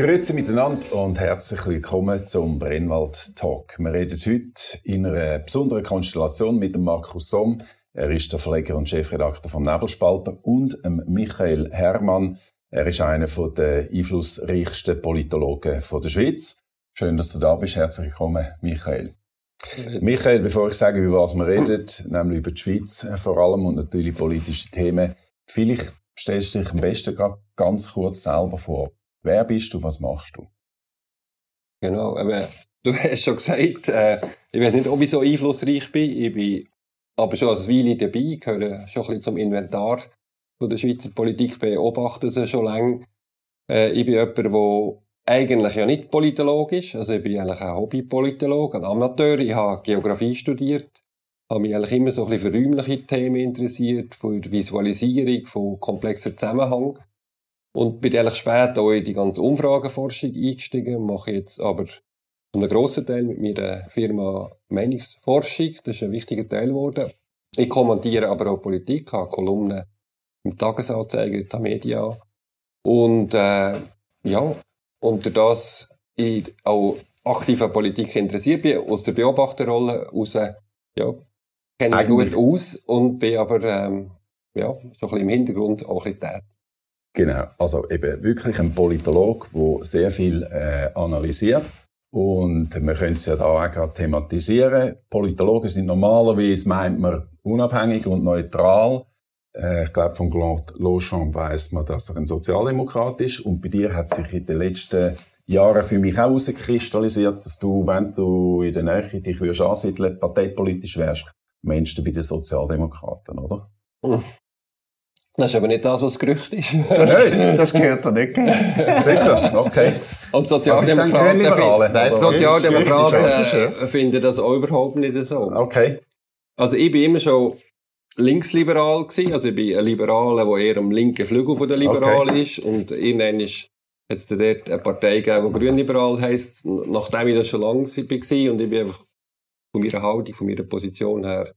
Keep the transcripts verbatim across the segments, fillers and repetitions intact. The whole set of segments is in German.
Grüezi miteinander und herzlich willkommen zum Brennwald-Talk. Wir reden heute in einer besonderen Konstellation mit dem Markus Somm. Er ist der Verleger und Chefredakteur vom Nebelspalter, und dem Michael Herrmann. Er ist einer der einflussreichsten Politologen der Schweiz. Schön, dass du da bist. Herzlich willkommen, Michael. Michael, bevor ich sage, über was wir reden, nämlich über die Schweiz vor allem und natürlich politische Themen, vielleicht stellst du dich am besten ganz kurz selber vor. Wer bist du, was machst du? Genau, aber du hast schon gesagt, äh, ich weiß nicht, ob ich so einflussreich bin. Ich bin aber schon eine Weile dabei, gehöre schon ein bisschen zum Inventar von der Schweizer Politik, beobachte sie schon lange. Äh, ich bin jemand, der eigentlich ja nicht Politologe ist. Also ich bin eigentlich ein Hobbypolitologe, ein Amateur. Ich habe Geografie studiert, habe mich eigentlich immer so ein bisschen für räumliche Themen interessiert, von der Visualisierung, von komplexen Zusammenhängen. Und bin eigentlich später auch in die ganze Umfragenforschung eingestiegen, mache jetzt aber einen grossen Teil mit meiner Firma Meinungsforschung. Das ist ein wichtiger Teil geworden. Ich kommentiere aber auch Politik, habe Kolumnen im Tagesanzeiger, in der Media. Und äh, ja, und dass ich auch aktiv an Politik interessiert bin, aus der Beobachterrolle raus, ja, kenne ich gut aus und bin aber ähm, ja, so ein bisschen im Hintergrund auch ein bisschen tätig. Genau, also eben wirklich ein Politolog, der sehr viel äh, analysiert, und wir können es ja da auch gerade thematisieren. Politologen sind normalerweise, meint man, unabhängig und neutral. Äh, ich glaube, von Claude Longchamp weiss man, dass er ein Sozialdemokrat ist, und bei dir hat sich in den letzten Jahren für mich auch herauskristallisiert, dass du, wenn du in der Nähe dich würdest ansiedeln, parteipolitisch wärst, meinst du bei den Sozialdemokraten, oder? Hm. Das ist aber nicht das, was das Gerücht ist. Nein, das gehört da nicht. Sicher, okay. Und Sozialdemokraten, find, nein, Sozialdemokraten äh, finden das auch überhaupt nicht so. Okay. Also ich war immer schon linksliberal gewesen. Also ich bin ein Liberaler, der eher am linken Flügel der Liberalen okay. ist. Und irgendwann ist es dort eine Partei gegeben, die grünliberal heisst. Nachdem ich das schon lange war, und ich bin einfach von meiner Haltung, von meiner Position her,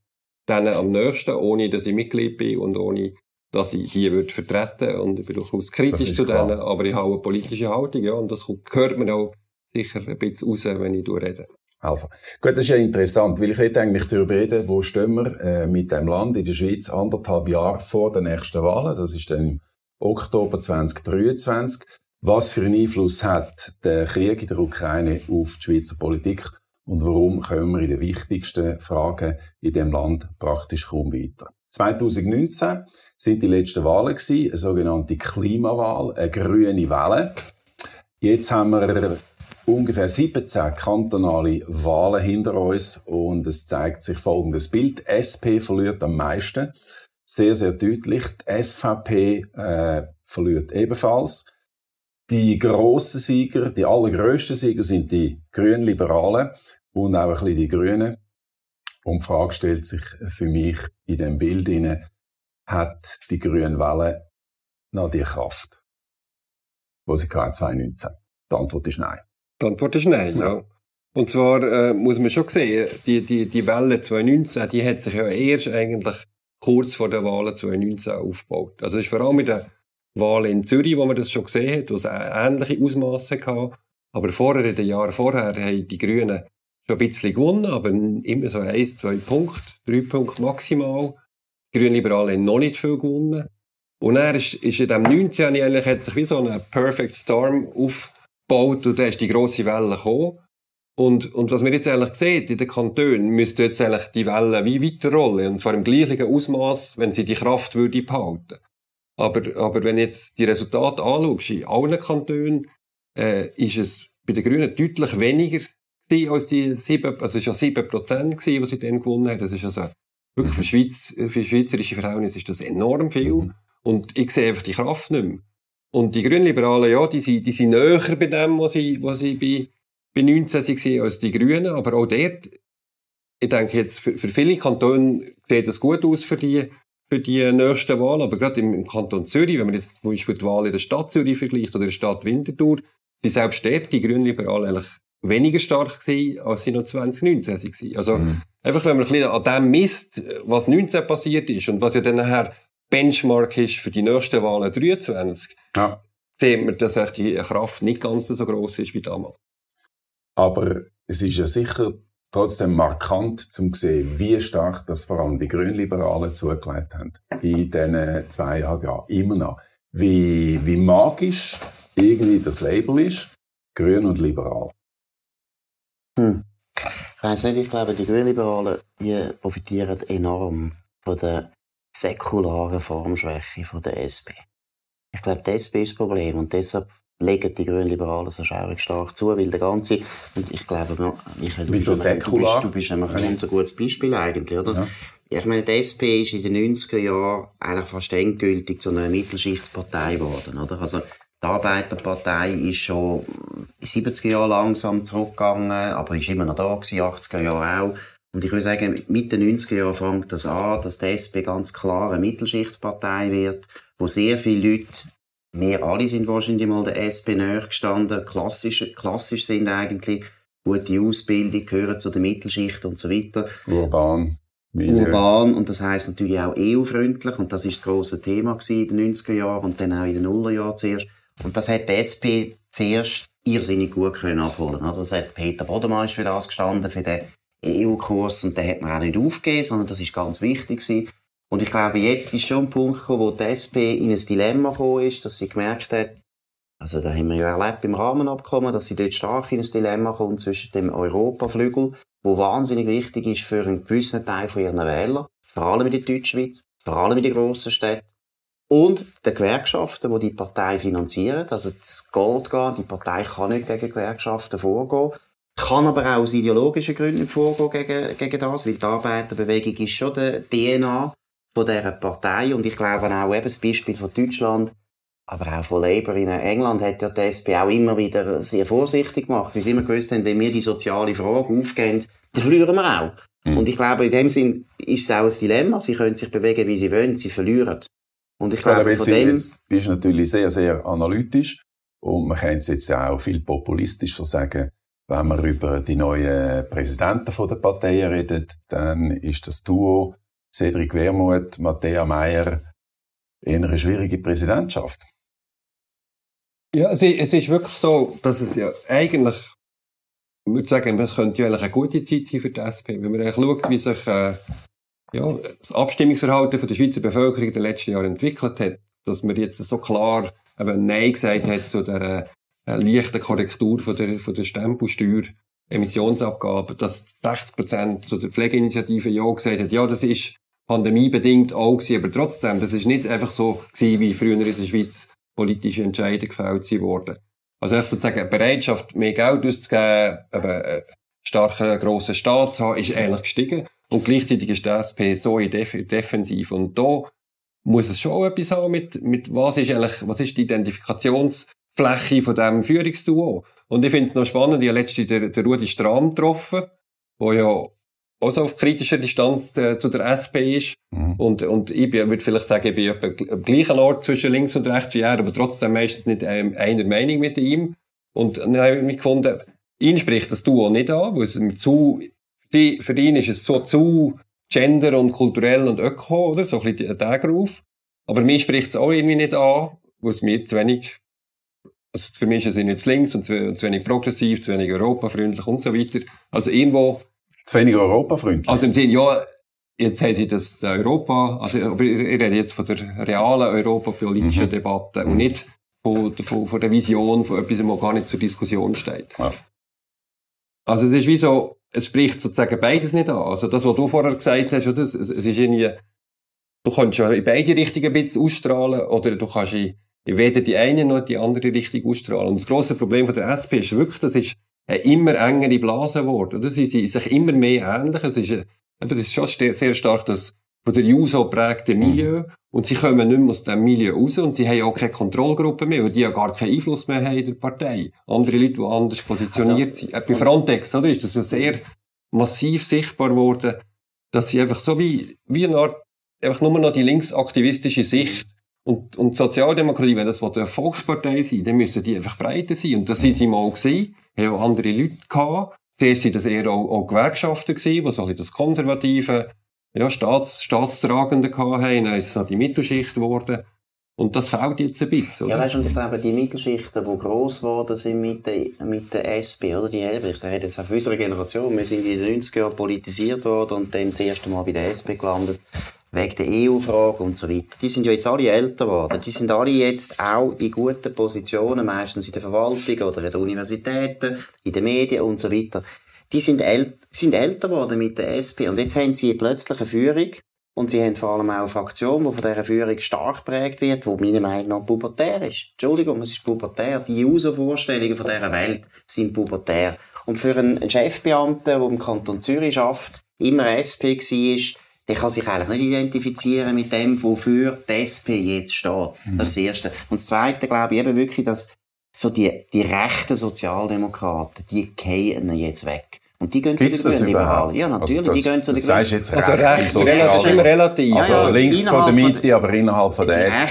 denen am nächsten, ohne dass ich Mitglied bin und ohne dass ich die würde vertreten, und ich bin durchaus kritisch zu denen, klar. Aber ich habe eine politische Haltung, ja, und das hört man auch sicher ein bisschen raus, wenn ich rede. Also, gut, das ist ja interessant, weil ich hätte eigentlich darüber reden, wo stehen wir äh, mit dem Land in der Schweiz anderthalb Jahre vor den nächsten Wahlen, das ist dann im Oktober zwanzig dreiundzwanzig. Was für einen Einfluss hat der Krieg in der Ukraine auf die Schweizer Politik, und warum kommen wir in den wichtigsten Fragen in diesem Land praktisch kaum weiter? zwanzig neunzehn sind die letzten Wahlen gewesen, eine sogenannte Klimawahl, eine grüne Welle. Jetzt haben wir ungefähr siebzehn kantonale Wahlen hinter uns, und es zeigt sich folgendes Bild. Die S P verliert am meisten, sehr, sehr deutlich. Die S V P äh, verliert ebenfalls. Die grossen Sieger, die allergrössten Sieger sind die Grünliberalen und auch ein bisschen die Grünen. Und die Frage stellt sich für mich in diesem Bild hinein: Hat die grüne Welle noch die Kraft, die sie zwanzig neunzehn hatte? Die Antwort ist nein. Die Antwort ist nein, ja. ja. Und zwar äh, muss man schon sehen, die, die, die Welle zwanzig neunzehn, die hat sich ja erst eigentlich kurz vor der Wahl zwanzig neunzehn aufgebaut. Also es ist vor allem mit der Wahl in Zürich, wo man das schon gesehen hat, wo es ähnliche Ausmaße hatte. Aber vorher, in den Jahren vorher, haben die Grünen schon ein bisschen gewonnen, aber immer so eins, zwei Punkte, drei Punkte maximal. Die Grünliberalen haben noch nicht viel gewonnen. Und dann ist, ist in diesem neunzehnten eigentlich, hat sich wie so ein Perfect Storm aufgebaut, und da ist die grosse Welle gekommen. Und, und was wir jetzt eigentlich sehen, in den Kantonen müsste jetzt eigentlich die Welle wie weiterrollen, und zwar im gleichen Ausmaß, wenn sie die Kraft würde behalten. Aber, aber wenn jetzt die Resultate anschaust, in allen Kantonen, äh, ist es bei den Grünen deutlich weniger als die sieben, also es war ja sieben Prozent, die sie dann gewonnen haben. Das ist also wirklich für, Schweiz, für schweizerische Verhältnisse ist das enorm viel. Mhm. Und ich sehe einfach die Kraft nicht mehr. Und die Grünliberalen, ja, die sind, die sind näher bei dem, was sie, was sie bei, bei neunzehn waren, als die Grünen. Aber auch dort, ich denke jetzt, für, für viele Kantone sieht das gut aus für die, für die nächsten Wahlen. Aber gerade im, im Kanton Zürich, wenn man jetzt zum Beispiel die Wahl in der Stadt Zürich vergleicht oder in der Stadt Winterthur, sind selbst dort die Grünliberalen eigentlich weniger stark gewesen, als sie noch zwanzig neunzehn waren. Also, mhm. einfach, wenn man ein bisschen an dem misst, was neunzehn passiert ist und was ja dann nachher Benchmark ist für die nächsten Wahlen dreiundzwanzig, ja. sehen wir, dass die Kraft nicht ganz so gross ist wie damals. Aber es ist ja sicher trotzdem markant, um zu sehen, wie stark das vor allem die Grünliberalen zugelegt haben in diesen zweieinhalb Jahren. Immer noch. Wie, wie magisch irgendwie das Label ist, grün und liberal. Hm. Ich weiss nicht, ich glaube, die Grünliberalen die profitieren enorm von der säkularen Formschwäche von der S P. Ich glaube, die S P ist das Problem und deshalb legen die Grünliberalen so schaurig stark zu, weil der ganze, und ich glaube noch, Michael, du, wieso säkular? Du bist, du bist ein so gutes Beispiel eigentlich, oder? Ja. Ich meine, die S P ist in den neunziger Jahren eigentlich fast endgültig zu einer Mittelschichtspartei geworden, oder? Also, die Arbeiterpartei ist schon in siebziger Jahren langsam zurückgegangen, aber ist immer noch da gewesen, achtziger Jahre auch. Und ich würde sagen, mit den neunziger Jahren fängt das an, dass die S P ganz klar eine Mittelschichtspartei wird, wo sehr viele Leute, wir alle sind wahrscheinlich mal der S P näher gestanden, klassisch, klassisch sind eigentlich, gute Ausbildung, gehören zu der Mittelschicht und so weiter. Urban. Urban, und das heisst natürlich auch E U-freundlich, und das war das grosse Thema in den neunziger Jahren und dann auch in den Nullerjahren zuerst. Und das hat die S P zuerst irrsinnig gut können abholen können. Das hat Peter Bodenmann für das gestanden, für den E U-Kurs, und den hat man auch nicht aufgegeben, sondern das ist ganz wichtig gewesen. Und ich glaube, jetzt ist schon ein Punkt gekommen, wo die S P in ein Dilemma gekommen ist, dass sie gemerkt hat, also da haben wir ja erlebt beim Rahmenabkommen, dass sie dort stark in ein Dilemma kommt zwischen dem Europaflügel, wo wahnsinnig wichtig ist für einen gewissen Teil von ihren Wählern, vor allem in der Deutschschweiz, vor allem in den grossen Städten, und den Gewerkschaften, die die Partei finanzieren. Also das geht gar nicht, die Partei kann nicht gegen Gewerkschaften vorgehen, kann aber auch aus ideologischen Gründen vorgehen gegen, gegen das, weil die Arbeiterbewegung ist schon der D N A von dieser Partei, und ich glaube auch eben das Beispiel von Deutschland, aber auch von Labour in England hat ja die S P auch immer wieder sehr vorsichtig gemacht, weil sie immer gewusst haben, wenn wir die soziale Frage aufgeben, dann verlieren wir auch. Mhm. Und ich glaube, in dem Sinn ist es auch ein Dilemma, sie können sich bewegen, wie sie wollen, sie verlieren. Und ich glaube, ja, von dem... Jetzt bist du natürlich sehr, sehr analytisch, und man kann es jetzt auch viel populistischer sagen, wenn man über die neuen Präsidenten der Parteien redet, dann ist das Duo Cedric Wermuth, Mattea Meier, eher eine schwierige Präsidentschaft. Ja, es ist wirklich so, dass es ja eigentlich, ich würde sagen, es könnte ja eigentlich eine gute Zeit sein für die S P. Wenn man eigentlich schaut, wie sich äh, ja, das Abstimmungsverhalten von der Schweizer Bevölkerung in den letzten Jahren entwickelt hat, dass man jetzt so klar eben Nein gesagt hat zu der äh, leichten Korrektur von der, von der Stempelsteuer, Emissionsabgabe, dass sechzig Prozent zu der Pflegeinitiative Ja gesagt hat, ja, das ist pandemiebedingt auch gewesen, aber trotzdem, das ist nicht einfach so gewesen, wie früher in der Schweiz politische Entscheidungen gefällt wurden. Also echt sozusagen eine Bereitschaft, mehr Geld auszugeben, aber einen starken, grossen Staat zu haben, ist eigentlich gestiegen. Und gleichzeitig ist die S P so in Def- defensiv. Und da muss es schon auch etwas haben mit, mit was ist eigentlich, was ist die Identifikationsfläche von diesem Führungsduo? Und ich finde es noch spannend, ich habe letztens den, den Rudi Strahm getroffen, der ja also auf kritischer Distanz äh, zu der S P ist. Mhm. Und, und ich würde vielleicht sagen, ich bin am gleichen Ort zwischen links und rechts wie er, aber trotzdem meistens nicht ähm, einer Meinung mit ihm. Und dann habe ich mich gefunden, ihn spricht das Duo nicht an, weil es zu, für ihn ist es so zu gender- und kulturell und öko, oder? So ein bisschen der Ruf. Aber mir spricht es auch irgendwie nicht an, weil es mir zu wenig, also für mich ist es nicht zu links und zu, zu wenig progressiv, zu wenig europafreundlich und so weiter. Also irgendwo zu wenig europafreundlich. Also im Sinne, ja, jetzt haben sie das Europa, also ich rede jetzt von der realen europapolitischen mhm. Debatte und nicht von, von, von der Vision, von etwas, was gar nicht zur Diskussion steht. Ja. Also es ist wie so, es spricht sozusagen beides nicht an. Also das, was du vorher gesagt hast, oder? Es, es ist irgendwie, du kannst ja in beide Richtungen ein bisschen ausstrahlen oder du kannst in, in weder die eine noch die andere Richtung ausstrahlen. Und das grosse Problem von der S P ist wirklich, das ist eine immer engere Blase geworden, oder? Sie sind sich immer mehr ähnlich. Es ist, es ist schon sehr stark das von der Juso prägte Milieu. Und sie kommen nicht mehr aus diesem Milieu raus. Und sie haben auch keine Kontrollgruppe mehr, weil die ja gar keinen Einfluss mehr haben in der Partei. Andere Leute, die anders positioniert also, sind. Äh, bei Frontex, oder? Ist das ja sehr massiv sichtbar geworden, dass sie einfach so wie, wie eine Art, einfach nur noch die linksaktivistische Sicht und, und Sozialdemokratie, wenn das eine Volkspartei sein, dann müssen die einfach breiter sein. Und das sind sie mal gewesen. Haben auch andere Leute gehabt. Zuerst waren das eher auch, auch Gewerkschaften gewesen, die so ein bisschen das konservative, ja, Staats, Staatstragende gehabt haben. Dann ist es die Mittelschicht geworden. Und das fehlt jetzt ein bisschen, oder? Ja, weißt du, und ich glaube, die Mitgeschichten, die gross geworden sind mit der, mit der S P, oder die Helbrich, die haben das auf unserer Generation. Wir sind in den neunziger Jahren politisiert worden und dann das erste Mal bei der S P gelandet, wegen der E U-Frage und so weiter. Die sind ja jetzt alle älter geworden. Die sind alle jetzt auch in guten Positionen, meistens in der Verwaltung oder in den Universitäten, in den Medien und so weiter. Die sind, äl- sind älter geworden mit der S P und jetzt haben sie plötzlich eine Führung. Und sie haben vor allem auch eine Fraktion, die von dieser Führung stark geprägt wird, die meiner Meinung nach pubertär ist. Entschuldigung, es ist pubertär. Die User-Vorstellungen von dieser Welt sind pubertär. Und für einen Chefbeamten, der im Kanton Zürich arbeitet, immer S P war, der kann sich eigentlich nicht identifizieren mit dem, wofür die S P jetzt steht. Mhm. Das ist das Erste. Und das Zweite, glaube ich, eben wirklich, dass so die, die rechten Sozialdemokraten, die fallen jetzt weg. Und die gehen zu den Grünen Liberalen. Ja, natürlich, also das, die gehen zu den Grünen. Das jetzt also rechts, relativ, immer relativ. Also ja, ja, links von der Mitte, von der, aber innerhalb von der S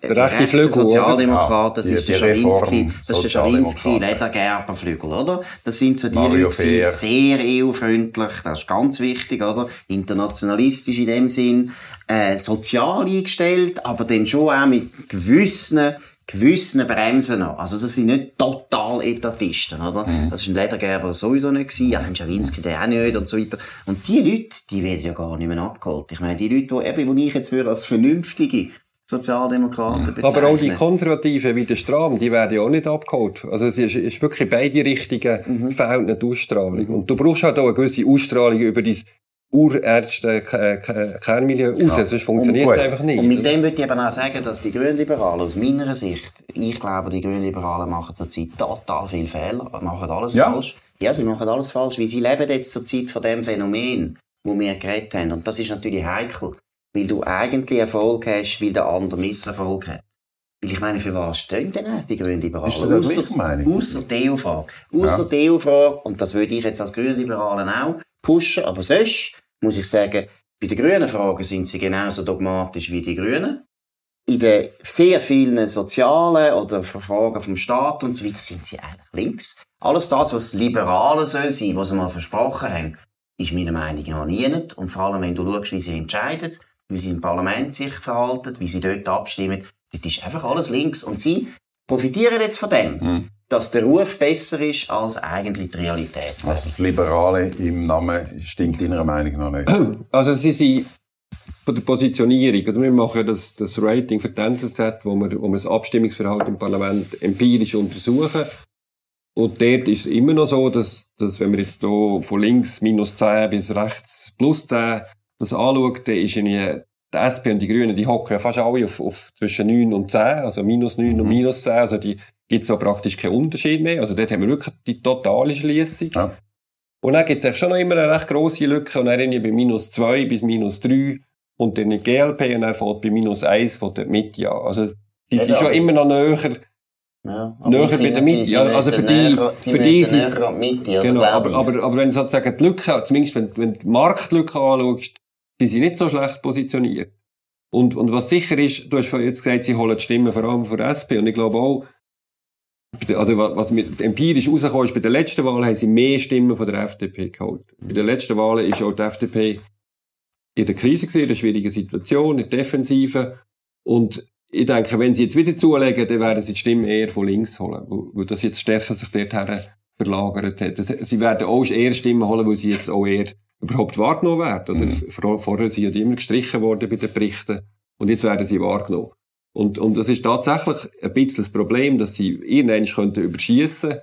P. Der rechte Flügel, Sozialdemokraten, das ist der Schawinski, das ist der Schawinski, nicht der Gerhard Flügel, oder? Das sind so die Leute, sehr E U-freundlich, das ist ganz wichtig, oder? Internationalistisch in dem Sinn, äh, sozial eingestellt, aber dann schon auch mit gewissen gewissen Bremsen an. Also, das sind nicht total Etatisten, oder? Mhm. Das war ein Ledergerber sowieso nicht gewesen, ja, ein Schawinski, der auch nicht, und so weiter. Und die Leute, die werden ja gar nicht mehr abgeholt. Ich meine, die Leute, die, eben, die ich jetzt für als vernünftige Sozialdemokraten bezeichnen. Aber auch die Konservativen wie der Strahm, die werden ja auch nicht abgeholt. Also es ist, ist wirklich beide Richtungen, mhm, fehlt eine Ausstrahlung. Mhm. Und du brauchst halt auch eine gewisse Ausstrahlung über dein urärgste K- K- Kernmilieu raus, ja, sonst funktioniert es einfach nicht. Und mit dem würde ich eben auch sagen, dass die Grünliberalen aus meiner Sicht, ich glaube, die Grünliberalen machen zurzeit total viele Fehler, machen alles ja. falsch. Ja, sie machen alles falsch, weil sie leben jetzt zurzeit von dem Phänomen, wo wir geredet haben. Und das ist natürlich heikel, weil du eigentlich Erfolg hast, weil der andere Misserfolg hat. Weil ich meine, für was stehen denn die Grünliberalen? Ausser die E U-Frage. Ausser die E U-Frage, und das würde ich jetzt als Grünliberalen auch pushen, aber sonst muss ich sagen, bei den grünen Fragen sind sie genauso dogmatisch wie die Grünen. In den sehr vielen sozialen oder Fragen vom Staat und so weiter sind sie eigentlich links. Alles das, was liberal soll sein, was sie mal versprochen haben, ist meiner Meinung nach nie nicht. Und vor allem, wenn du schaust, wie sie entscheiden, wie sie im Parlament sich verhalten, wie sie dort abstimmen, dort ist einfach alles links. Und sie profitieren jetzt von dem. Mhm. Dass der Ruf besser ist als eigentlich die Realität. Also das Liberale im Namen stinkt in ihrer Meinung noch nicht. Also sie sind von der Positionierung, oder wir machen das, das Rating für die N Z Z, wo wir, wo wir das Abstimmungsverhalten im Parlament empirisch untersuchen. Und dort ist es immer noch so, dass, dass wenn man jetzt hier von links minus zehn bis rechts plus zehn das anschaut, dann ist eine die S P und die Grünen, die hocken ja fast alle auf, auf zwischen neun und zehn, also minus neun mhm. und minus zehn, also die gibt's auch praktisch keinen Unterschied mehr. Also dort haben wir wirklich die totale Schliessung. Ja. Und dann gibt's eigentlich schon noch immer eine recht grosse Lücke, und dann irgendwie bei minus zwei bis minus drei, und dann die G L P, und dann fällt bei minus eins, wo dort mit ja. Also, die ja, sind ja schon immer noch näher, ja, näher bei der Mitte. Ja, also für die, für die ist es, genau, aber, aber, aber wenn du sozusagen die Lücke, zumindest wenn, wenn du die Marktlücke anschaust, die sind nicht so schlecht positioniert. Und, und was sicher ist, du hast jetzt gesagt, sie holen die Stimmen vor allem von der S P, und ich glaube auch, also was mit empirisch rausgekommen ist, bei der letzten Wahl haben sie mehr Stimmen von der F D P geholt. Bei der letzten Wahl ist auch die F D P in der Krise gewesen, in einer schwierigen Situation, in der Defensive. Und ich denke, wenn sie jetzt wieder zulegen, dann werden sie die Stimmen eher von links holen, weil das jetzt stärker sich dorthin verlagert hat. Sie werden auch eher Stimmen holen, weil sie jetzt auch eher überhaupt wahrgenommen werden. Oder mhm. vorher sind ja immer gestrichen worden bei den Berichten, und jetzt werden sie wahrgenommen. Und, und das ist tatsächlich ein bisschen das Problem, dass sie irgendwann könnten überschiessen.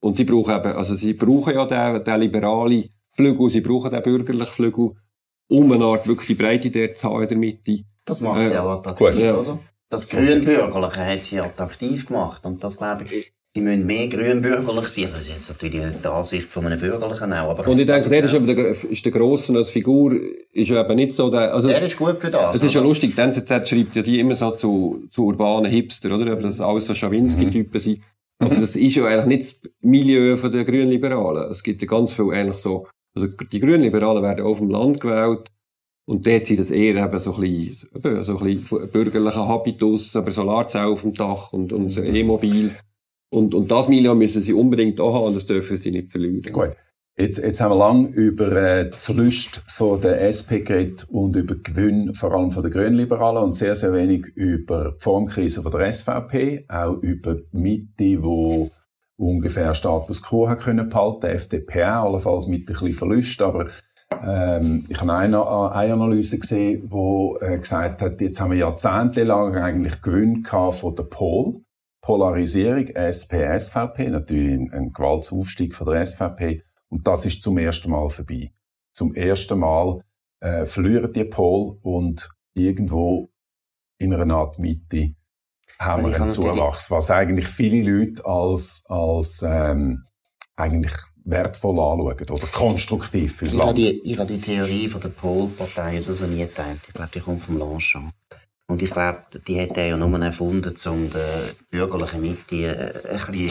Und sie brauchen eben, also sie brauchen ja den, den liberalen Flügel, sie brauchen den bürgerlichen Flügel, um eine Art wirklich breite dort zu haben in der Mitte. Das macht sie äh, auch attraktiv, ja, oder? Das Grünbürgerliche hat sie attraktiv gemacht. Und das, glaube ich, sie müssen mehr grünbürgerlich sein. Das ist jetzt natürlich die Ansicht von einem Bürgerlichen auch. Aber und ich denke, der ist, der, ist der Grosse als Figur, ist eben nicht so der, also der ist gut für das. Es ist ja lustig, die N Z Z schreibt ja die immer so zu, zu urbanen Hipster, oder? Aber das alles so Schawinski-Typen sind. Mhm. Aber das ist ja eigentlich nicht das Milieu der Grünliberalen. Es gibt ja ganz viel eigentlich so, also die Grünliberalen werden auf dem Land gewählt. Und dort sind das eher eben so ein bisschen, so ein bisschen bürgerlicher Habitus, aber Solarzellen auf dem Dach und, und so E-Mobil. Und, und das Milieu müssen sie unbedingt auch haben, und das dürfen sie nicht verlieren. Gut. Jetzt, jetzt haben wir lang über äh, die Verluste von der S P geredet und über Gewinn vor allem von den Grünliberalen und sehr, sehr wenig über die Formkrise von der S V P, auch über die Mitte, die ungefähr Status Quo hat können behalten, F D P auch, allenfalls mit ein bisschen Verlust, aber ähm, ich habe eine, eine Analyse gesehen, die äh, gesagt hat, jetzt haben wir jahrzehntelang eigentlich Gewinn gehabt von der Pol, Polarisierung, S P S V P, natürlich ein, ein Gewaltsaufstieg von der S V P. Und das ist zum ersten Mal vorbei. Zum ersten Mal äh, verlieren die Pol und irgendwo in einer Art Mitte haben wir einen Zuwachs, was eigentlich viele Leute als, als ähm, eigentlich wertvoll anschauen oder konstruktiv fürs Land. Ich habe die, ich habe die Theorie von der Pol-Partei also nie geteilt. Ich glaube, die kommt vom Longchamp. Und ich glaube, die hat er ja nur erfunden, um der bürgerlichen Mitte eine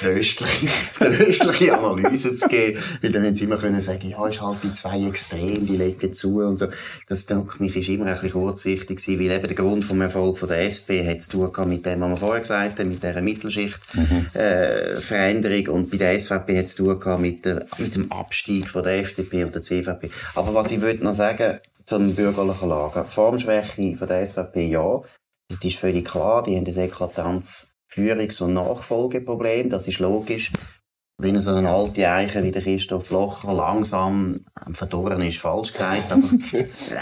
tröstliche, tröstliche Analyse zu geben. Weil dann hätten sie immer können sagen, ja, ist halt die zwei Extrem, die legen zu und so. Das, denke ich, ist immer ein bisschen kurzsichtig gewesen, weil eben der Grund vom Erfolg von der S P hat zu tun mit dem, was wir vorher gesagt haben, mit dieser Mittelschicht-Veränderung. Mhm. äh, und bei der S V P hat es zu tun mit, der, mit dem Abstieg von der F D P und der C V P. Aber was ich würde noch sagen, zu einem bürgerlichen Lager. Formschwäche von der S V P, ja. Das ist völlig klar. Die haben ein eklatantes Führungs- und Nachfolgeproblem. Das ist logisch. Wenn so eine alte Eiche wie der Christoph Blocher langsam verdorren ist, falsch gesagt, aber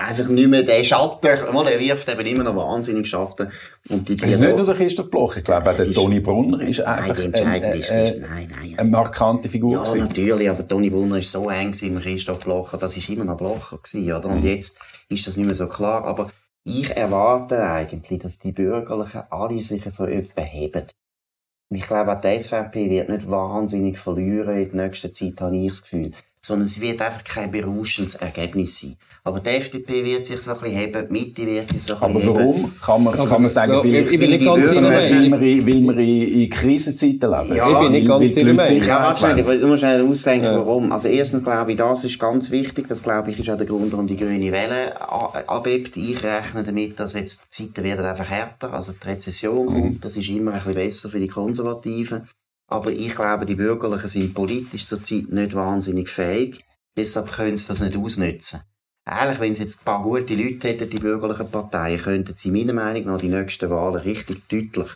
einfach nicht mehr der Schatten. Er wirft eben immer noch wahnsinnig Schatten. Und die, die es ist nicht nur der Christoph Blocher, ich glaube, auch der Toni Brunner ist einfach nein, ein, äh, äh, nein, nein. eine markante Figur. Ja, gewesen. Natürlich, aber Toni Brunner war so eng mit Christoph Blocher, das war immer noch Blocher gewesen, oder? Und mhm. jetzt ist das nicht mehr so klar. Aber ich erwarte eigentlich, dass die Bürgerlichen alle sich so etwas heben. Ich glaube, auch die S V P wird nicht wahnsinnig verlieren in der nächsten Zeit, habe ich das Gefühl. Sondern es wird einfach kein berauschendes Ergebnis sein. Aber die F D P wird sich so ein bisschen heben, die Mitte wird sich so ein bisschen heben. Aber warum? Kann man, kann man sagen, ja, ich, ich bin nicht ganz in Meinung. Weil wir in, in Krisenzeiten leben. Ja, ich bin nicht ganz in Meinung. Ja, wahrscheinlich. Du musst schnell ausdenken, ja. warum. Also erstens glaube ich, das ist ganz wichtig. Das glaube ich ist auch der Grund, warum die grüne Welle abhebt. Ich rechne damit, dass jetzt die Zeiten werden einfach härter. Also die Rezession kommt. Mhm. Das ist immer ein bisschen besser für die Konservativen. Aber ich glaube, die Bürgerlichen sind politisch zurzeit nicht wahnsinnig fähig. Deshalb können sie das nicht ausnützen. Ehrlich, wenn sie jetzt ein paar gute Leute hätten, die bürgerlichen Parteien, könnten sie meiner Meinung nach die nächsten Wahlen richtig deutlich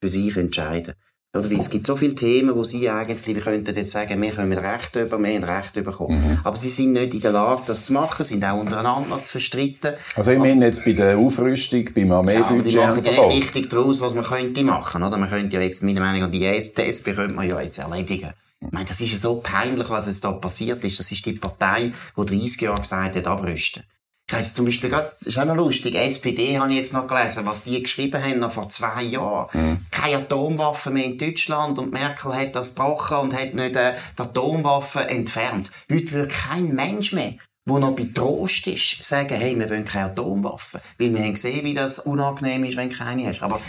für sich entscheiden. Oder weil es gibt so viele Themen, wo sie eigentlich, wir könnten jetzt sagen, wir können Recht über, wir haben Recht bekommen. Mhm. Aber sie sind nicht in der Lage, das zu machen, sind auch untereinander zu verstritten. Also ich meine jetzt bei der Aufrüstung, beim Armeebudget ja, und so fort. Die machen richtig daraus, was man könnte machen, oder? Man könnte ja jetzt, meiner Meinung nach, die S P könnte man ja jetzt erledigen. Ich meine, das ist ja so peinlich, was jetzt da passiert ist. Das ist die Partei, die dreißig Jahre gesagt hat, abrüsten. Ich weiss zum Beispiel gerade, ist auch noch lustig, S P D habe ich jetzt noch gelesen, was die geschrieben haben noch vor zwei Jahren. Mhm. Keine Atomwaffen mehr in Deutschland und Merkel hat das gebrochen und hat nicht äh, die Atomwaffen entfernt. Heute will kein Mensch mehr, der noch betrost ist, sagen, hey, wir wollen keine Atomwaffen. Weil wir haben gesehen, wie das unangenehm ist, wenn du keine hast. Aber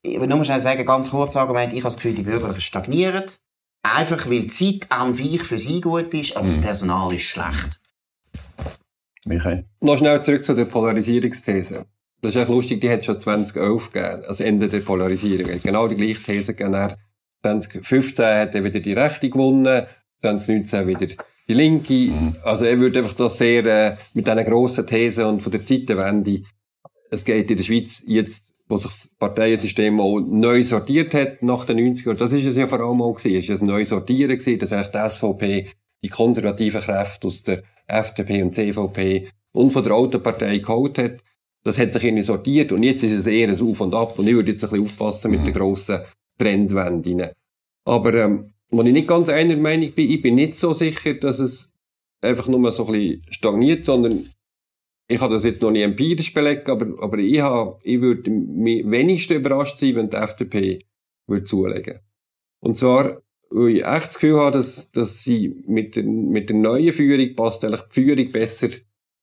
ich will nur schnell sagen, ganz kurz Argument, ich habe das Gefühl, die Bürger stagnieren. Einfach, weil die Zeit an sich für sie gut ist, aber mhm. das Personal ist schlecht. Michael. Noch schnell zurück zu der Polarisierungsthese. Das ist echt lustig, die hat es schon zwanzig elf gegeben, also Ende der Polarisierung. Es hat genau die gleiche These gegeben. zwanzig fünfzehn hat er wieder die Rechte gewonnen, zwanzig neunzehn wieder die Linke. Also er würde einfach das sehr äh, mit diesen grossen Thesen und von der Zeitenwende, es geht in der Schweiz jetzt, wo sich das Parteiensystem auch neu sortiert hat nach den neunziger Jahren, das ist es ja vor allem auch gewesen, es war ein neues Sortieren gewesen, dass eigentlich die S V P die konservativen Kräfte aus der F D P und C V P und von der alten Partei geholt hat. Das hat sich irgendwie sortiert und jetzt ist es eher ein Auf und Ab und ich würde jetzt ein bisschen aufpassen mit der grossen Trendwende. Aber ähm, wo ich nicht ganz einer Meinung bin, ich bin nicht so sicher, dass es einfach nur so ein bisschen stagniert, sondern ich habe das jetzt noch nicht empirisch belegt, aber, aber ich, habe, ich würde mich wenigstens überrascht sein, wenn die F D P würde zulegen. Und zwar weil ich echt das Gefühl habe, dass, dass sie mit der, mit der neuen Führung passt eigentlich die Führung besser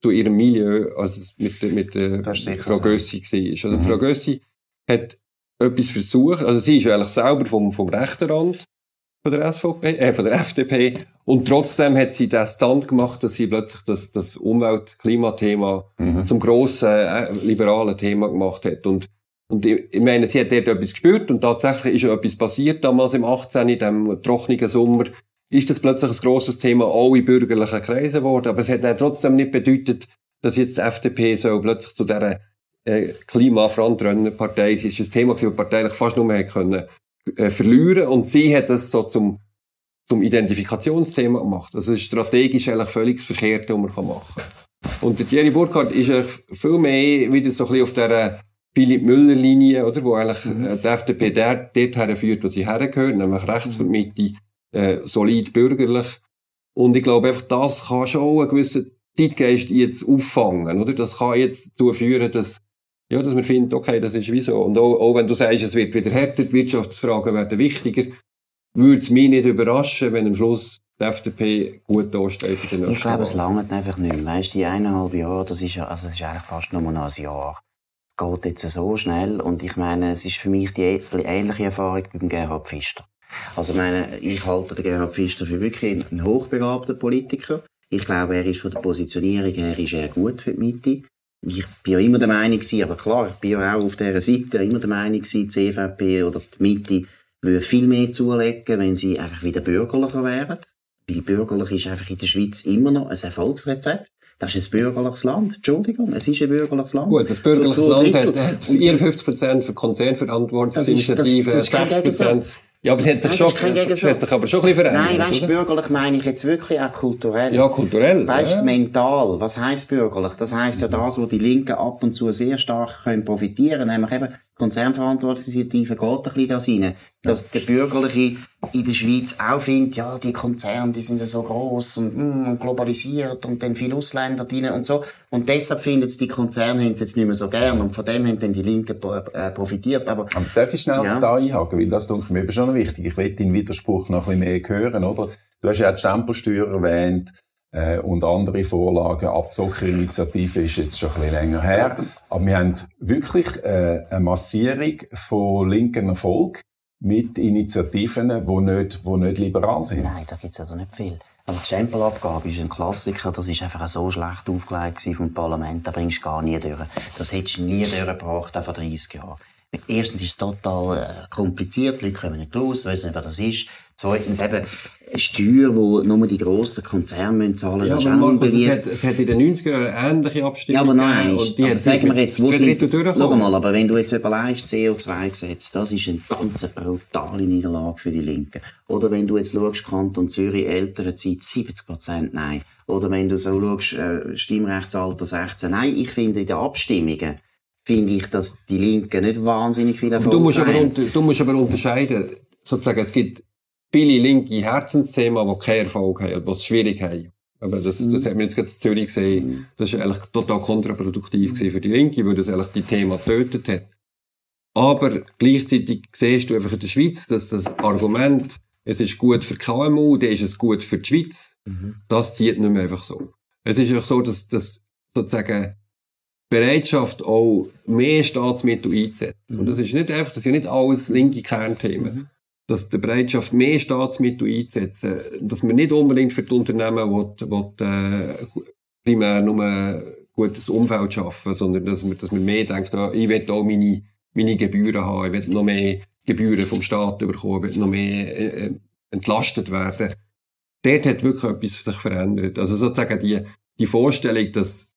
zu ihrem Milieu, als es mit, mit der Frau Gössi war. Mhm. Frau Gössi hat etwas versucht, also sie ist ja eigentlich selber vom, vom rechten Rand von der S V P, äh, von der F D P und trotzdem hat sie das dann gemacht, dass sie plötzlich das, das Umwelt-Klimathema mhm. zum grossen äh, liberalen Thema gemacht hat. Und Und ich meine, sie hat dort etwas gespürt und tatsächlich ist ja etwas passiert damals im achtzehn, in diesem trockenen Sommer, ist das plötzlich ein grosses Thema auch in bürgerlichen Kreisen geworden. Aber es hat dann trotzdem nicht bedeutet, dass jetzt die F D P so plötzlich zu dieser äh, Klima-Frontrunner-Partei ist. Es ist ein Thema, das die Partei fast nur mehr können, äh, verlieren konnte. Und sie hat das so zum, zum Identifikationsthema gemacht. Also es ist strategisch eigentlich völlig das Verkehrte, was man machen kann. Und der Thierry Burkart ist eigentlich viel mehr wieder so ein bisschen auf dieser Philipp-Müller-Linie, oder, wo eigentlich die F D P dort herführt, wo sie hergehört, nämlich rechts von der Mitte, äh, solid bürgerlich. Und ich glaube einfach, das kann schon einen gewissen Zeitgeist jetzt auffangen, oder? Das kann jetzt dazu führen, dass, ja, dass man findet, okay, das ist wie so. Und auch, auch wenn du sagst, es wird wieder härter, die Wirtschaftsfragen werden wichtiger, würde es mich nicht überraschen, wenn am Schluss die F D P gut dasteht für den nächsten. Ich glaube, es langt einfach nicht mehr. Weißt, die eineinhalb Jahre, das ist, also das ist eigentlich fast nur noch ein Jahr. Es geht jetzt so schnell. Und ich meine, es ist für mich die ähnliche Erfahrung beim Gerhard Pfister. Also, ich meine, ich halte den Gerhard Pfister für wirklich einen hochbegabten Politiker. Ich glaube, er ist von der Positionierung her ist er gut für die Mitte. Ich bin ja immer der Meinung gewesen, aber klar, ich bin ja auch auf dieser Seite immer der Meinung gewesen, die C V P oder die Mitte würde viel mehr zulegen, wenn sie einfach wieder bürgerlicher wären. Weil bürgerlich ist einfach in der Schweiz immer noch ein Erfolgsrezept. Das ist ein bürgerliches Land. Entschuldigung, es ist ein bürgerliches Land. Gut, das bürgerliche so, so Land hat, hat vierundfünfzig Prozent für Konzernverantwortungsinitiativen, sechzig Prozent... Ja, aber es hat sich, schon, es hat sich aber schon ein bisschen verändert. Nein, weißt, bürgerlich meine ich jetzt wirklich auch kulturell. Ja, kulturell. Weißt, ja. Mental. Was heisst bürgerlich? Das heisst ja das, wo die Linken ab und zu sehr stark können profitieren können. Nämlich eben, Konzernverantwortungsinitiative geht ein bisschen da rein. Dass der Bürgerliche in der Schweiz auch findet, ja, die Konzerne, die sind ja so gross und, mm, und globalisiert und dann viele Ausländer drin und so. Und deshalb finden sie, die Konzerne haben es jetzt nicht mehr so gern. Und von dem haben dann die Linken profitiert. Aber, aber darf ich schnell ja. da einhaken? Weil das denke ich mir schon noch wichtig. Ich will deinen Widerspruch noch ein bisschen mehr hören, oder? Du hast ja die Stempelsteuer erwähnt. Äh, und andere Vorlagen, Abzockerinitiative ist jetzt schon ein bisschen länger her. Aber wir haben wirklich äh, eine Massierung von linken Erfolg mit Initiativen, die nicht, die nicht liberal sind. Nein, da gibt es also nicht viel. Aber die Stempelabgabe ist ein Klassiker, das ist einfach so schlecht aufgelegt vom Parlament, da bringst du gar nie durch. Das hättest du nie durchgebracht, auch vor dreißig Jahren. Erstens ist es total äh, kompliziert, die Leute kommen nicht raus, wissen nicht, was das ist. Zweitens eben eine Steuer, die nur die grossen Konzerne zahlen müssen. Ja, aber Markus, es hat, es hat in den neunziger Jahren ähnliche Abstimmungen. Ja, aber nein, und die aber sagen wir jetzt, wo sind... Schau mal, aber wenn du jetzt überlegst, C O zwei Gesetz, das ist eine ganz brutale Niederlage für die Linken. Oder wenn du jetzt schaust, Kanton Zürich, ältere Zeit, siebzig Prozent nein. Oder wenn du so schaust, äh, Stimmrechtsalter sechzehn, nein, ich finde in den Abstimmungen, finde ich, dass die Linken nicht wahnsinnig viel Erfolg haben. Du musst aber, unter, du musst aber unterscheiden. Sozusagen, es gibt viele linke Herzensthemen, die keinen Erfolg haben, die es schwierig haben. Aber das, mhm. das haben wir jetzt gerade in Zürich gesehen. Das war eigentlich total kontraproduktiv mhm. für die Linke, weil das eigentlich die Themen getötet hat. Aber gleichzeitig siehst du einfach in der Schweiz, dass das Argument, es ist gut für K M U, dann ist es gut für die Schweiz, mhm. das zieht nicht mehr einfach so. Es ist einfach so, dass, dass sozusagen Bereitschaft, auch mehr Staatsmittel einzusetzen. Mhm. Und das ist nicht einfach, das sind nicht alles linke Kernthemen. Mhm. Dass die Bereitschaft, mehr Staatsmittel einzusetzen, dass man nicht unbedingt für die Unternehmen will, will, äh, primär nur ein gutes Umfeld schaffen, sondern dass man, dass man mehr denkt, ah, ich will auch meine, meine Gebühren haben, ich will noch mehr Gebühren vom Staat bekommen, ich will noch mehr äh, entlastet werden. Dort hat wirklich etwas sich verändert. Also sozusagen die, die Vorstellung, dass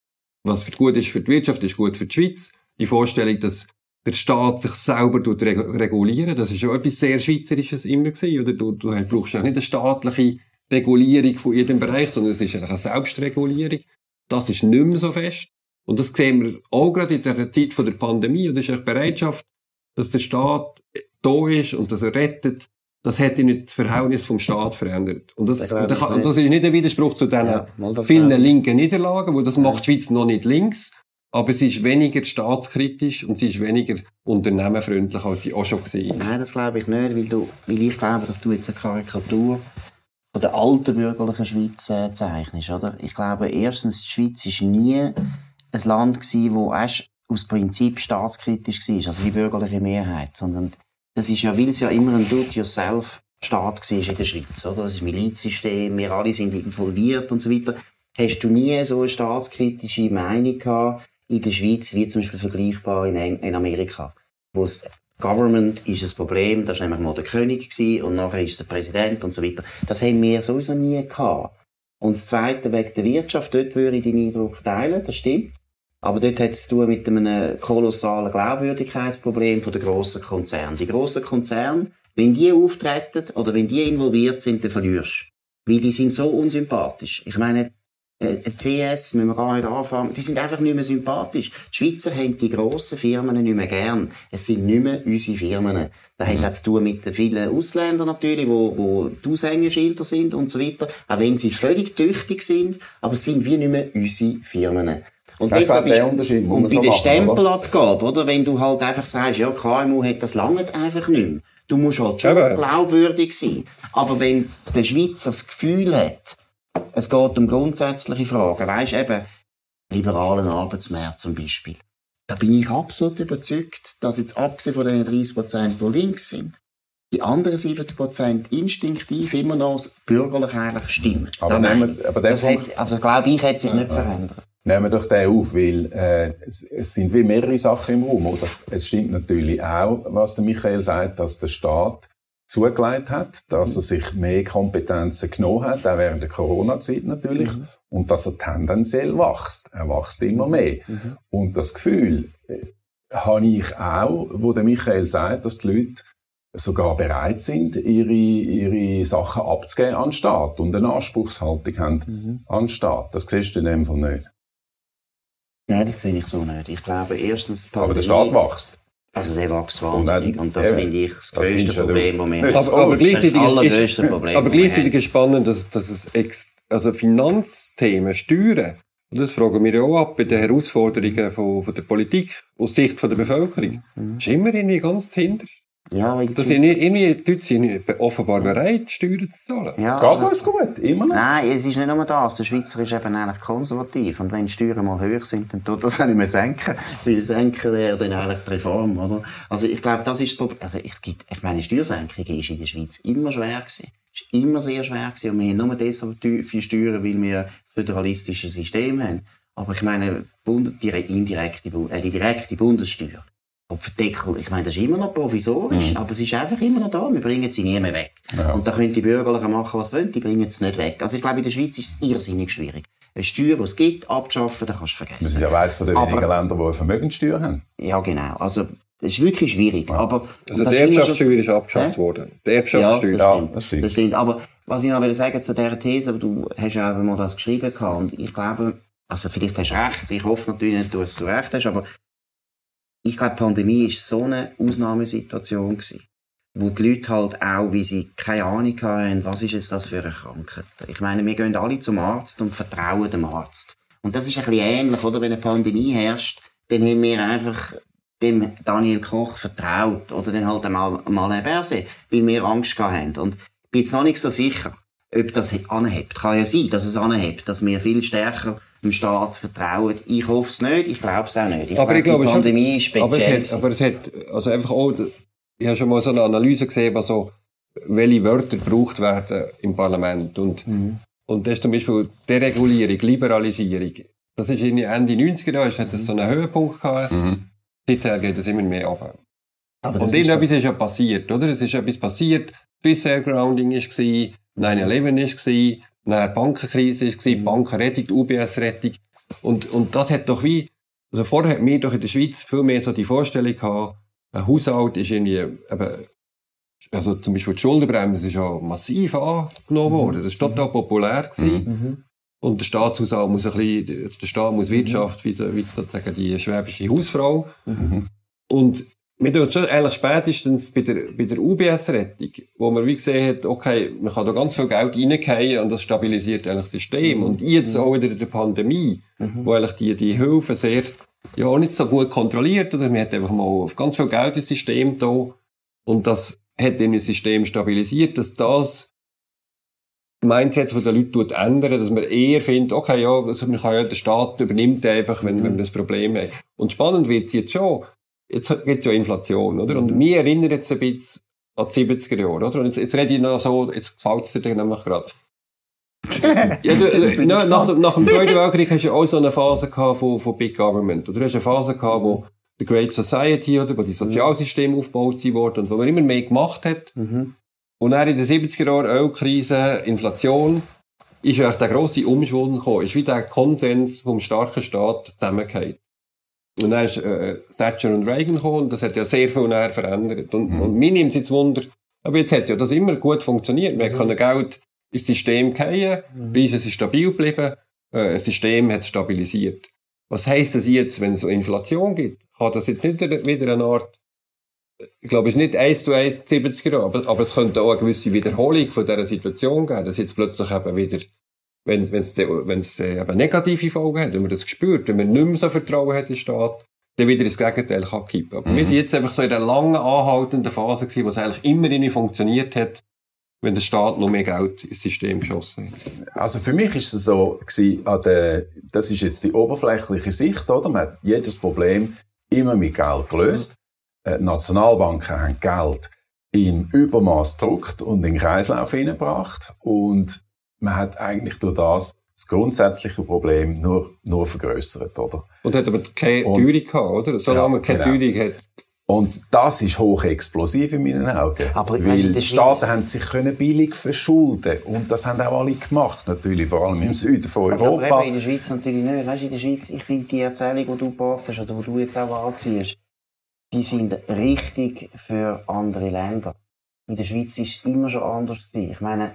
was gut ist für die Wirtschaft, ist gut für die Schweiz. Die Vorstellung, dass der Staat sich selber reguliert, das ist ja etwas sehr Schweizerisches immer gewesen, oder? Du, du brauchst ja nicht eine staatliche Regulierung von jedem Bereich, sondern es ist eigentlich eine Selbstregulierung. Das ist nicht mehr so fest. Und das sehen wir auch gerade in der Zeit von der Pandemie. Und das ist eine Bereitschaft, dass der Staat da ist und dass er rettet. Das hätte nicht das Verhältnis vom Staat verändert. Und das, da und das, und das ist nicht ein Widerspruch zu diesen ja, vielen linken Niederlagen, weil das ja. macht die Schweiz noch nicht links, aber sie ist weniger staatskritisch und sie ist weniger unternehmerfreundlich, als sie auch schon war. Nein, das glaube ich nicht, weil, du, weil ich glaube, dass du jetzt eine Karikatur von der alten bürgerlichen Schweiz äh, zeichnest. Oder? Ich glaube, erstens, die Schweiz war nie ein Land, das aus Prinzip staatskritisch war, also die bürgerliche Mehrheit, sondern das ist ja, weil es ja immer ein Do-it-yourself-Staat war in der Schweiz, oder? Das ist Milizsystem, wir alle sind involviert und so weiter. Hast du nie so eine staatskritische Meinung gehabt in der Schweiz, wie zum Beispiel vergleichbar in, in Amerika, wo es Government ist ein Problem, das war nämlich mal der König gewesen, und nachher ist der Präsident und so weiter. Das haben wir sowieso nie gehabt. Und das Zweite, wegen der Wirtschaft, dort würde ich deinen Eindruck teilen, das stimmt. Aber dort hat es zu tun mit einem kolossalen Glaubwürdigkeitsproblem von den grossen Konzernen. Die grossen Konzerne, wenn die auftreten oder wenn die involviert sind, dann verlierst du. Weil die sind so unsympathisch. Ich meine, C S, müssen wir gar nicht anfangen, die sind einfach nicht mehr sympathisch. Die Schweizer haben die grossen Firmen nicht mehr gern. Es sind nicht mehr unsere Firmen. Das mhm. hat auch zu tun mit den vielen Ausländern natürlich, wo, wo die Aushängeschilder sind und so weiter. Auch wenn sie völlig tüchtig sind, aber es sind wie nicht mehr unsere Firmen. Und das deshalb ist, Unterschied, und bei der Stempelabgabe, oder? Wenn du halt einfach sagst, ja, K M U hat das lange einfach nicht mehr. Du musst halt schon ja, glaubwürdig sein. Aber wenn der Schweizer das Gefühl hat, es geht um grundsätzliche Fragen. Weisst du, eben, liberalen Arbeitsmarkt zum Beispiel. Da bin ich absolut überzeugt, dass jetzt abgesehen von den dreißig Prozent, die links sind, die anderen siebzig Prozent instinktiv immer noch bürgerlich eigentlich stimmen. Aber, da nehmen wir, aber das Punkt, hat, also glaube ich, hat sich äh, nicht verändert. Nehmen wir doch den auf, weil äh, es, es sind wie mehrere Sachen im Raum. Also, es stimmt natürlich auch, was der Michael sagt, dass der Staat zugelegt hat, dass er sich mehr Kompetenzen genommen hat, auch während der Corona-Zeit natürlich, mhm. und dass er tendenziell wächst. Er wächst immer mehr. Mhm. Und das Gefühl äh, habe ich auch, wo der Michael sagt, dass die Leute sogar bereit sind, ihre, ihre Sachen abzugeben an den Staat und eine Anspruchshaltung haben mhm. an den Staat. Das siehst du in dem Fall nicht. Nein, das sehe ich so nicht. Ich glaube, erstens... Aber der Staat wächst. Also der wächst wahnsinnig und das ja, finde ich das grösste das Problem, das wir haben. Aber, aber gleichzeitig ist, Problem, aber gleichzeitig ist spannend, dass, dass es ex, also Finanzthemen, Steuern, das fragen wir ja auch ab bei den Herausforderungen von, von der Politik aus Sicht von der Bevölkerung, mhm. ist immer irgendwie ganz hinterst. Ja, weil das sind irgendwie, die Leute sind offenbar bereit, Steuern zu zahlen. Ja, es geht alles gut, immer noch. Nein, es ist nicht nur das. Der Schweizer ist eben eigentlich konservativ. Und wenn die Steuern mal höher sind, dann tut das auch nicht mehr senken. Weil senken wäre dann eigentlich die Reform, oder? Also, ich glaube, das ist das Problem. Also, ich, ich meine, Steuersenkung ist in der Schweiz immer schwer gewesen. Ist immer sehr schwer gewesen. Und wir haben nur deshalb viel Steuern, weil wir ein föderalistisches System haben. Aber ich meine, die, indirekte, äh, die direkte Bundessteuer. Deckel. Ich meine, das ist immer noch provisorisch, mhm. aber es ist einfach immer noch da, wir bringen sie nie mehr weg. Ja. Und da können die Bürgerlichen machen, was sie wollen, die bringen es nicht weg. Also ich glaube, in der Schweiz ist es irrsinnig schwierig. Eine Steuer, die es gibt, abzuschaffen, das kannst du vergessen. Das ist ja weiss von den wenigen Ländern, die eine Vermögenssteuer haben. Ja, genau. Also das ist wirklich schwierig. Ja. Aber, also die Erbschaftssteuer ist abgeschafft äh? worden. Die Erbschaftssteuer. Ja, das, ja, das stimmt. Das stimmt. Aber was ich noch will sagen zu dieser These, du hast ja auch mal das geschrieben gehabt, und ich glaube, also vielleicht hast du recht, ich hoffe natürlich nicht, dass du recht hast, aber ich glaube, die Pandemie war so eine Ausnahmesituation gewesen, wo die Leute halt auch, wie sie keine Ahnung haben, was ist jetzt das für eine Krankheit. Ich meine, wir gehen alle zum Arzt und vertrauen dem Arzt. Und das ist ein bisschen ähnlich, oder? Wenn eine Pandemie herrscht, dann haben wir einfach dem Daniel Koch vertraut oder dann halt einmal Alain Berset, weil wir Angst hatten. Und ich bin jetzt noch nicht so sicher, ob das anhebt. Kann ja sein, dass es anhebt, dass wir viel stärker dem Staat vertrauen. Ich hoffe es nicht, ich glaube es auch nicht. Ich aber glaube, ich glaube, die Pandemie schon, ist speziell. Aber es hat, aber es hat also einfach auch, ich habe schon mal so eine Analyse gesehen, also, welche Wörter gebraucht werden im Parlament. Und, mhm. und das ist zum Beispiel Deregulierung, Liberalisierung. Das ist in Ende neunziger Jahre, hat das so einen Höhepunkt gehabt. Mhm. Seither geht es immer mehr runter. Aber und irgendetwas ist ja passiert, oder? Es ist etwas passiert, bisher Grounding war, neun elf war, nein, Bankenkrise war, Bankenrettung, U B S-Rettung. Und, und das hat doch wie, also vorher hat mir doch in der Schweiz viel mehr so die Vorstellung gehabt, ein Haushalt ist irgendwie, eben, also zum Beispiel die Schuldenbremse ist ja massiv angenommen worden. Das war total mhm. populär gewesen. Mhm. Und der Staatshaushalt muss ein bisschen, der Staat muss Wirtschaft, mhm. wie, so, wie sozusagen die schwäbische Hausfrau. Mhm. Und wir tun schon eigentlich spätestens bei der, bei der U B S-Rettung, wo man wie gesehen hat, okay, man kann da ganz viel Geld reingehen und das stabilisiert eigentlich das System. Und jetzt auch wieder in der Pandemie, mhm. wo eigentlich die, die Hilfe sehr, ja, auch nicht so gut kontrolliert, oder man hat einfach mal auf ganz viel Geld ins System da und das hat eben das System stabilisiert, dass das das Mindset von den Leuten ändern, dass man eher findet, okay, ja, also man kann ja, der Staat übernimmt einfach, wenn, mhm. wenn man das Problem hat. Und spannend wird's jetzt schon. Jetzt gibt es ja Inflation, oder? Und mhm. mich erinnert es ein bisschen an die siebziger Jahre, oder? Und jetzt, jetzt rede ich noch so, jetzt gefällt es dir nämlich gerade. ja, du, du, nach, nach dem Zweiten Weltkrieg hast du ja auch so eine Phase gehabt von, von Big Government. Oder? Du hast eine Phase gehabt, wo The Great Society, oder, wo die Sozialsysteme aufgebaut wurden und wo man immer mehr gemacht hat. Mhm. Und dann in den siebziger Jahren, Ölkrise, Inflation, ist auch der grosse Umschwung gekommen, ist wie der Konsens vom starken Staat zusammengefallen. Und dann ist äh, Thatcher und Reagan gekommen und das hat ja sehr viel näher verändert. Und, mhm. und mir nimmt es jetzt Wunder, aber jetzt hat ja das immer gut funktioniert. Man mhm. kann Geld ins System fallen, mhm. Preise sind stabil geblieben, äh, das System hat es stabilisiert. Was heisst das jetzt, wenn es so Inflation gibt? Kann das jetzt nicht wieder eine Art, ich glaube, es ist nicht eins zu eins siebziger Jahre, aber, aber es könnte auch eine gewisse Wiederholung von dieser Situation geben, dass jetzt plötzlich eben wieder, wenn, wenn es, wenn es eben negative Folgen hat, wenn man das gespürt, wenn man nicht mehr so Vertrauen hat in den Staat, dann wieder das Gegenteil kann kippen. Aber mhm. wir sind jetzt einfach so in einer langen, anhaltenden Phase gewesen, wo es eigentlich immer irgendwie funktioniert hat, wenn der Staat noch mehr Geld ins System geschossen hat. Also für mich ist es so gewesen, an der, das ist jetzt die oberflächliche Sicht, oder? Man hat jedes Problem immer mit Geld gelöst. Äh, Nationalbanken haben Geld im Übermaß gedruckt und in den Kreislauf hineingebracht. Und man hat eigentlich durch das das grundsätzliche Problem nur, nur vergrössert, oder? Und hat aber keine Teuerung gehabt, oder? Solange ja, man keine genau. Teuerung hat. Und das ist hochexplosiv in meinen Augen. Aber weil die Staaten haben sich können billig verschulden und das haben auch alle gemacht, natürlich, vor allem im Süden von Europa. Aber in der Schweiz natürlich nicht. Weißt, in der Schweiz, ich finde die Erzählung, die du gebracht hast oder die du jetzt auch anziehst, die sind richtig für andere Länder. In der Schweiz war es immer schon anders. Ich meine,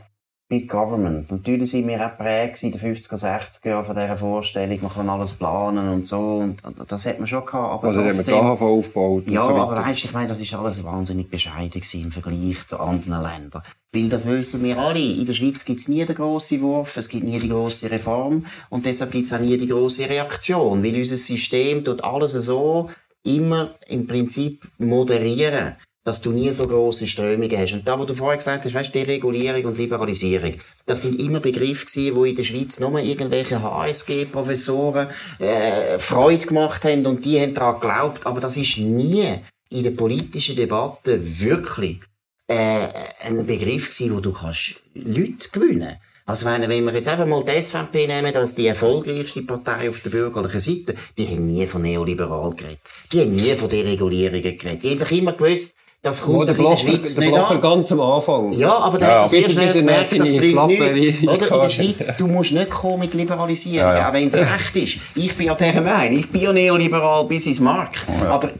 Big Government. Natürlich sind wir auch prägt in den fünfziger, sechziger Jahren von dieser Vorstellung, man kann alles planen und so. Und das hat man schon gehabt. Aber also, trotzdem, haben wir K H V aufgebaut. Ja, so aber weisst, ich meine, das ist alles wahnsinnig bescheiden gewesen im Vergleich zu anderen Ländern. Weil das wissen wir alle. In der Schweiz gibt's nie den grossen Wurf, es gibt nie die grosse Reform. Und deshalb gibt's auch nie die grosse Reaktion. Weil unser System tut alles so immer im Prinzip moderieren, dass du nie so grosse Strömungen hast. Und da, wo du vorher gesagt hast, weißt, Deregulierung und Liberalisierung, das sind immer Begriffe gewesen, wo in der Schweiz nur irgendwelche H S G-Professoren äh, Freude gemacht haben und die haben daran geglaubt. Aber das ist nie in der politischen Debatte wirklich äh, ein Begriff gewesen, wo du kannst Leute gewinnen. Also wenn, wenn wir jetzt einfach mal die S V P nehmen als die erfolgreichste Partei auf der bürgerlichen Seite, die haben nie von neoliberal geredet. Die haben nie von Deregulierungen geredet. Die haben doch immer gewusst, das kommt der Blocher, in der Schweiz der nicht Blocher an. Ganz am Anfang. Ja, aber der ja, hat sehr schnell gemerkt, das bringt nichts. Oder? In der Schweiz, du musst nicht kommen mit Liberalisierung, ja, ja. auch wenn es recht ist. Ich bin ja der Meinung, ich bin ja neoliberal bis ins Markt. Ja. Aber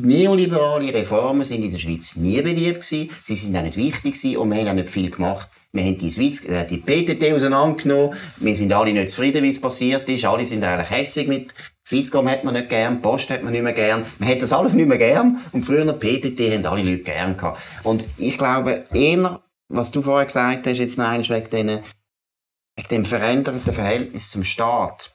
neoliberale Reformen sind in der Schweiz nie beliebt gewesen, sie sind auch nicht wichtig gewesen und wir haben auch nicht viel gemacht. Wir haben die Schweiz, äh, die P T T auseinandergenommen, wir sind alle nicht zufrieden, wie es passiert ist, alle sind eigentlich hässig mit Swisscom hat man nicht gern, Post hat man nicht mehr gern, man hat das alles nicht mehr gern und früher noch P T T haben alle Leute gern gehabt. Und ich glaube, eher, was du vorher gesagt hast, jetzt nein, wegen, den, wegen dem veränderten Verhältnis zum Staat.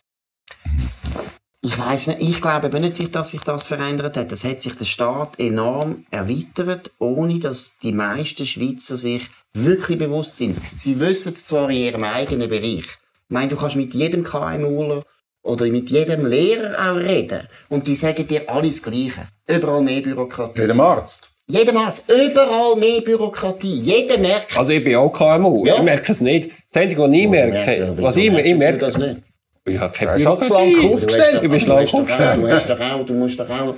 Ich weiss nicht, ich glaube eben nicht, dass sich das verändert hat. Es hat sich der Staat enorm erweitert, ohne dass die meisten Schweizer sich wirklich bewusst sind. Sie wissen es zwar in ihrem eigenen Bereich. Ich meine, du kannst mit jedem KMUler oder mit jedem Lehrer auch reden. Und die sagen dir alles Gleiche. Überall mehr Bürokratie. Jedem Arzt. Jedem Arzt. Überall mehr Bürokratie. Jeder merkt es. Also ich bin auch K M U. Ja. Ich merke es nicht. Das Einzige, was ich merke, was ich merke, das nicht. Ich habe keine Bürokratie. Ich bin schlank aufgestellt. Du hast doch auch, du musst doch auch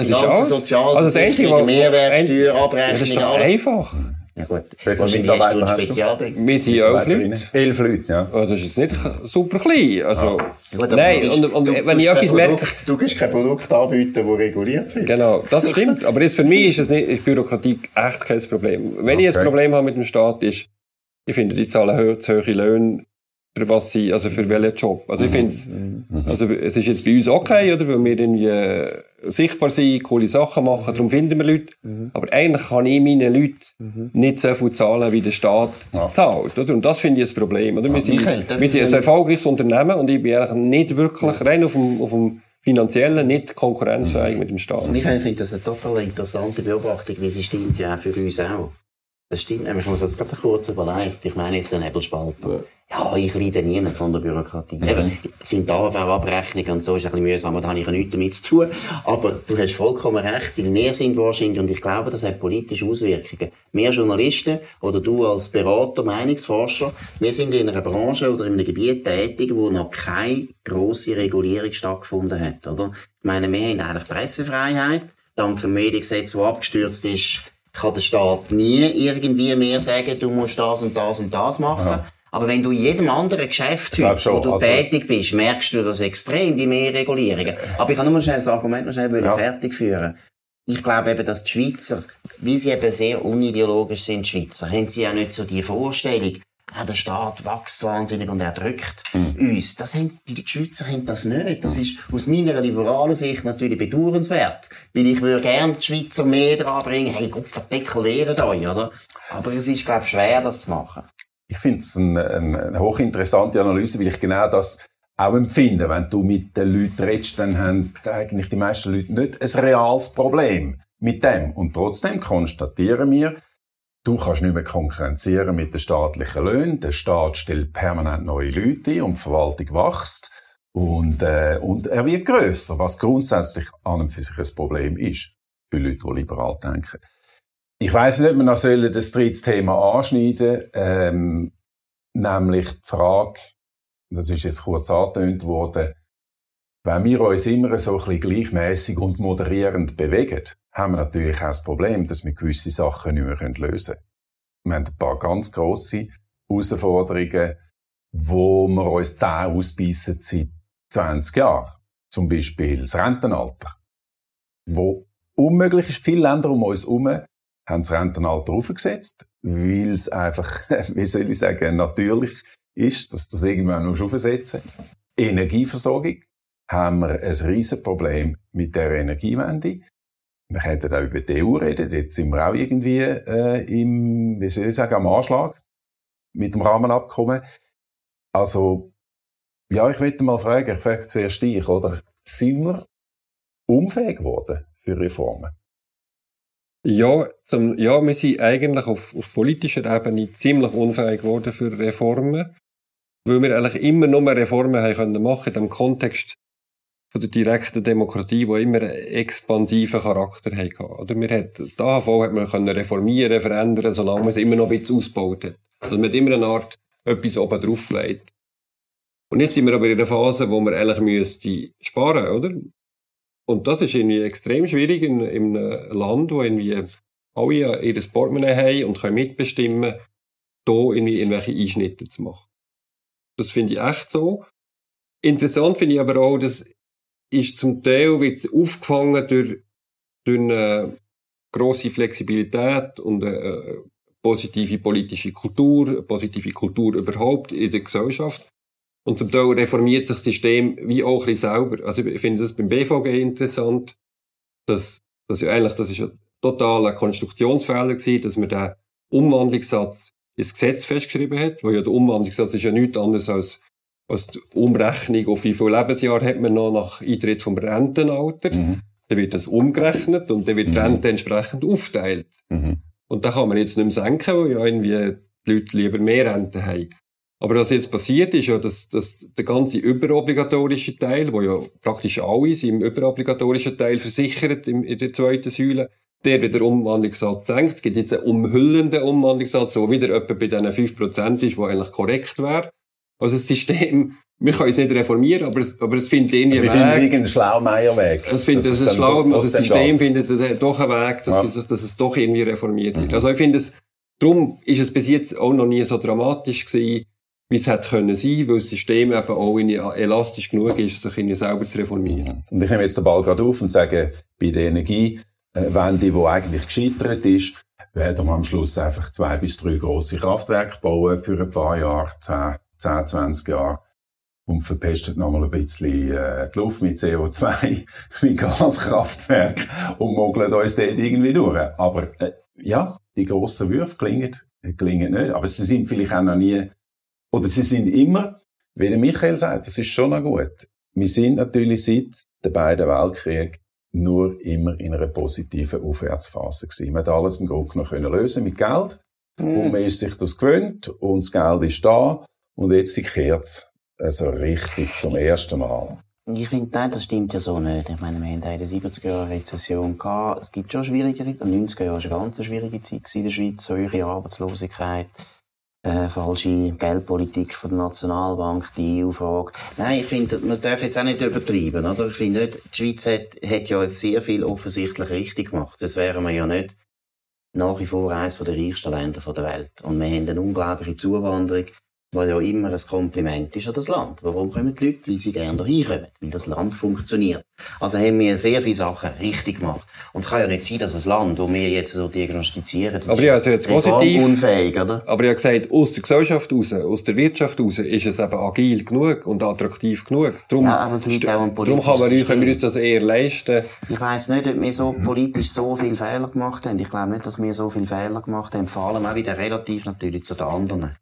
die ganze Sozialversicherung, Mehrwertsteuer, Abrechnung. Das ist doch einfach. Ja gut, wahrscheinlich hast du ein Spezialding. Wir sind elf Leute. Elf Leute, ja. Also ist es nicht super klein. Also, ah. gut, nein, und, und wenn ich etwas Produkt, merke... Du kannst kein Produkt anbieten, das reguliert sind. Genau, das stimmt. Aber jetzt für mich ist, es nicht, ist Bürokratie echt kein Problem. Wenn okay. ich ein Problem habe mit dem Staat, ist, ich finde, die zahlen hö- zu hohe Löhne, für was sie, also für welchen Job. Also ich finde es, also es ist jetzt bei uns okay, oder, weil wir irgendwie äh, sichtbar sind, coole Sachen machen, darum finden wir Leute. Mhm. Aber eigentlich kann ich meinen Leuten mhm. nicht so viel zahlen, wie der Staat ja. zahlt, oder? Und das finde ich ein Problem, oder? Wir sind, Michael, wir sind ein erfolgreiches Unternehmen und ich bin eigentlich nicht wirklich, ja. rein auf dem, auf dem finanziellen, nicht konkurrenzfähig mhm. mit dem Staat. Michael, ich finde das eine total interessante Beobachtung, weil sie stimmt ja auch für uns auch. Das stimmt, ich muss das gerade kurz überlegen. Ich meine, es ist ein Nebelspalter. Ja, ja, ich leide nie von der Bürokratie. Ja. Eben, ich finde die A F R-Abrechnung und so ist ein bisschen mühsam, da habe ich nichts damit zu tun. Aber du hast vollkommen recht, weil wir sind wahrscheinlich, und ich glaube, das hat politische Auswirkungen. Wir Journalisten oder du als Berater, Meinungsforscher, wir sind in einer Branche oder in einem Gebiet tätig, wo noch keine grosse Regulierung stattgefunden hat, oder? Ich meine, wir haben eigentlich Pressefreiheit, dank dem Mediengesetz, das abgestürzt ist, kann der Staat nie irgendwie mehr sagen, du musst das und das und das machen. Ja. Aber wenn du in jedem anderen Geschäft heute, wo du also tätig bist, merkst du das extrem, die mehr Regulierungen. Aber ich kann nur mal schnell das Argument noch schnell ja. fertig führen. Ich glaube eben, dass die Schweizer, wie sie eben sehr unideologisch sind, die Schweizer, haben sie ja nicht so die Vorstellung, ah, der Staat wächst wahnsinnig und er drückt mhm. uns. Das haben, die Schweizer haben das nicht. Das ist aus meiner liberalen Sicht natürlich bedauernswert. Weil ich würde gerne die Schweizer mehr dran bringen. Hey, Gott, verdeckel, lehrt euch, oder? Aber es ist, glaube ich, schwer, das zu machen. Ich finde es eine, eine hochinteressante Analyse, weil ich genau das auch empfinde. Wenn du mit den Leuten redest, dann haben eigentlich die meisten Leute nicht ein reales Problem mit dem. Und trotzdem konstatieren wir, du kannst nicht mehr konkurrenzieren mit den staatlichen Löhnen. Der Staat stellt permanent neue Leute ein und die Verwaltung wächst. Und, äh, und er wird grösser, was grundsätzlich an und für sich ein Problem ist. Für Leute, die liberal denken. Ich weiss nicht, ob wir noch das dritte Thema anschneiden sollen. Ähm, nämlich die Frage, das ist jetzt kurz angetönt worden, wenn wir uns immer so ein bisschen gleichmässig und moderierend bewegen, haben wir natürlich auch das Problem, dass wir gewisse Sachen nicht mehr lösen können. Wir haben ein paar ganz grosse Herausforderungen, wo wir uns zäh ausbeissen seit zwanzig Jahren. Zum Beispiel das Rentenalter. Wo unmöglich ist, viele Länder um uns herum haben das Rentenalter aufgesetzt, weil es einfach, wie soll ich sagen, natürlich ist, dass das irgendwann aufsetzen muss. Energieversorgung haben wir ein riesen Problem mit der Energiewende. Wir könnten auch über die E U reden, dort sind wir auch irgendwie äh, im, wie soll ich sagen, am Anschlag mit dem Rahmenabkommen. Also, ja, ich möchte mal fragen, ich frage zuerst dich, oder? Sind wir unfähig geworden für Reformen? Ja, zum, ja, wir sind eigentlich auf, auf politischer Ebene ziemlich unfähig geworden für Reformen, weil wir eigentlich immer nur Reformen haben können machen in dem Kontext von der direkten Demokratie, die immer einen expansiven Charakter hatte. Oder wir hat, die A H V hat man reformieren, verändern, solange man es immer noch ein bisschen ausgebaut hat. Also man hat immer eine Art etwas oben drauf gelegt. Und jetzt sind wir aber in einer Phase, wo wir eigentlich müssen sparen, oder? Und das ist irgendwie extrem schwierig in, in einem Land, wo irgendwie alle ihr Portemonnaie haben und können mitbestimmen, da irgendwie irgendwelche Einschnitte zu machen. Das finde ich echt so. Interessant finde ich aber auch, dass ist zum Teil wird's aufgefangen durch, durch eine grosse Flexibilität und eine positive politische Kultur, eine positive Kultur überhaupt in der Gesellschaft. Und zum Teil reformiert sich das System wie auch ein bisschen selber. Also ich finde das beim B V G interessant, dass, dass ja eigentlich, das ist ein totaler Konstruktionsfehler gewesen, dass man den Umwandlungssatz ins Gesetz festgeschrieben hat, weil ja der Umwandlungssatz ist ja nichts anderes als als die Umrechnung auf wie viel Lebensjahre hat man noch nach Eintritt vom Rentenalter. Mhm. Dann wird das umgerechnet und dann wird die Rente entsprechend aufteilt. Mhm. Und da kann man jetzt nicht mehr senken, weil ja irgendwie die Leute lieber mehr Rente haben. Aber was jetzt passiert ist ja, dass, dass der ganze überobligatorische Teil, wo ja praktisch alle sind im überobligatorischen Teil versichert in, in der zweiten Säule, der wieder den Umwandlungssatz senkt. Es gibt jetzt einen umhüllenden Umwandlungssatz, der wieder etwa bei diesen fünf Prozent ist, der eigentlich korrekt wäre. Also das System, wir können es nicht reformieren, aber es, aber es findet irgendwie einen Weg. Wir finden einen Schlaumeier-Weg. Das, das, das, das, Schlau- das System findet doch einen Weg, dass, ja. es, dass es doch irgendwie reformiert wird. Mhm. Also ich finde es, darum ist es bis jetzt auch noch nie so dramatisch gewesen, wie es hätte können sein, weil das System eben auch elastisch genug ist, sich irgendwie selber zu reformieren. Und ich nehme jetzt den Ball gerade auf und sage, bei der Energiewende, die eigentlich gescheitert ist, werden wir am Schluss einfach zwei bis drei grosse Kraftwerke bauen für ein paar Jahre, zehn. zehn, zwanzig Jahre und verpestet nochmal ein bisschen äh, die Luft mit C O zwei, mit Gaskraftwerken und mogeln uns dort irgendwie durch. Aber äh, ja, die grossen Würfe klingen, klingen nicht, aber sie sind vielleicht auch noch nie, oder sie sind immer, wie der Michael sagt, das ist schon noch gut. Wir sind natürlich seit den beiden Weltkriegen nur immer in einer positiven Aufwärtsphase gewesen. Wir haben alles im Grunde noch lösen können mit Geld, Mhm. Und man ist sich das gewöhnt und das Geld ist da und jetzt kehrt es also richtig zum ersten Mal. Ich finde, nein, das stimmt ja so nicht. Ich meine, wir hatten in den siebziger Jahren eine Rezession gehabt. Es gibt schon schwierigere, in den neunziger Jahren war eine ganz schwierige Zeit in der Schweiz, solche Arbeitslosigkeit. Äh, falsche Geldpolitik von der Nationalbank, die E U-Frage. Nein, ich finde, man darf jetzt auch nicht übertreiben, oder? Ich finde nicht, die Schweiz hat, hat ja jetzt sehr viel offensichtlich richtig gemacht. Das wären wir ja nicht nach wie vor eines der reichsten Länder der Welt. Und wir haben eine unglaubliche Zuwanderung, was ja immer ein Kompliment ist an das Land. Warum kommen die Leute? Weil sie gerne hierher kommen. Weil das Land funktioniert. Also haben wir sehr viele Sachen richtig gemacht. Und es kann ja nicht sein, dass das Land, das wir jetzt so diagnostizieren, das aber ja, also jetzt positiv, unfähig, oder? Aber ich habe gesagt, aus der Gesellschaft raus, aus der Wirtschaft raus, ist es eben agil genug und attraktiv genug. Darum, ja, aber es liegt auch an politischen Systemen. Darum können wir uns das eher leisten. Ich weiss nicht, ob wir so politisch so viele Fehler gemacht haben. Ich glaube nicht, dass wir so viele Fehler gemacht haben. Vor allem auch wieder relativ natürlich zu den anderen.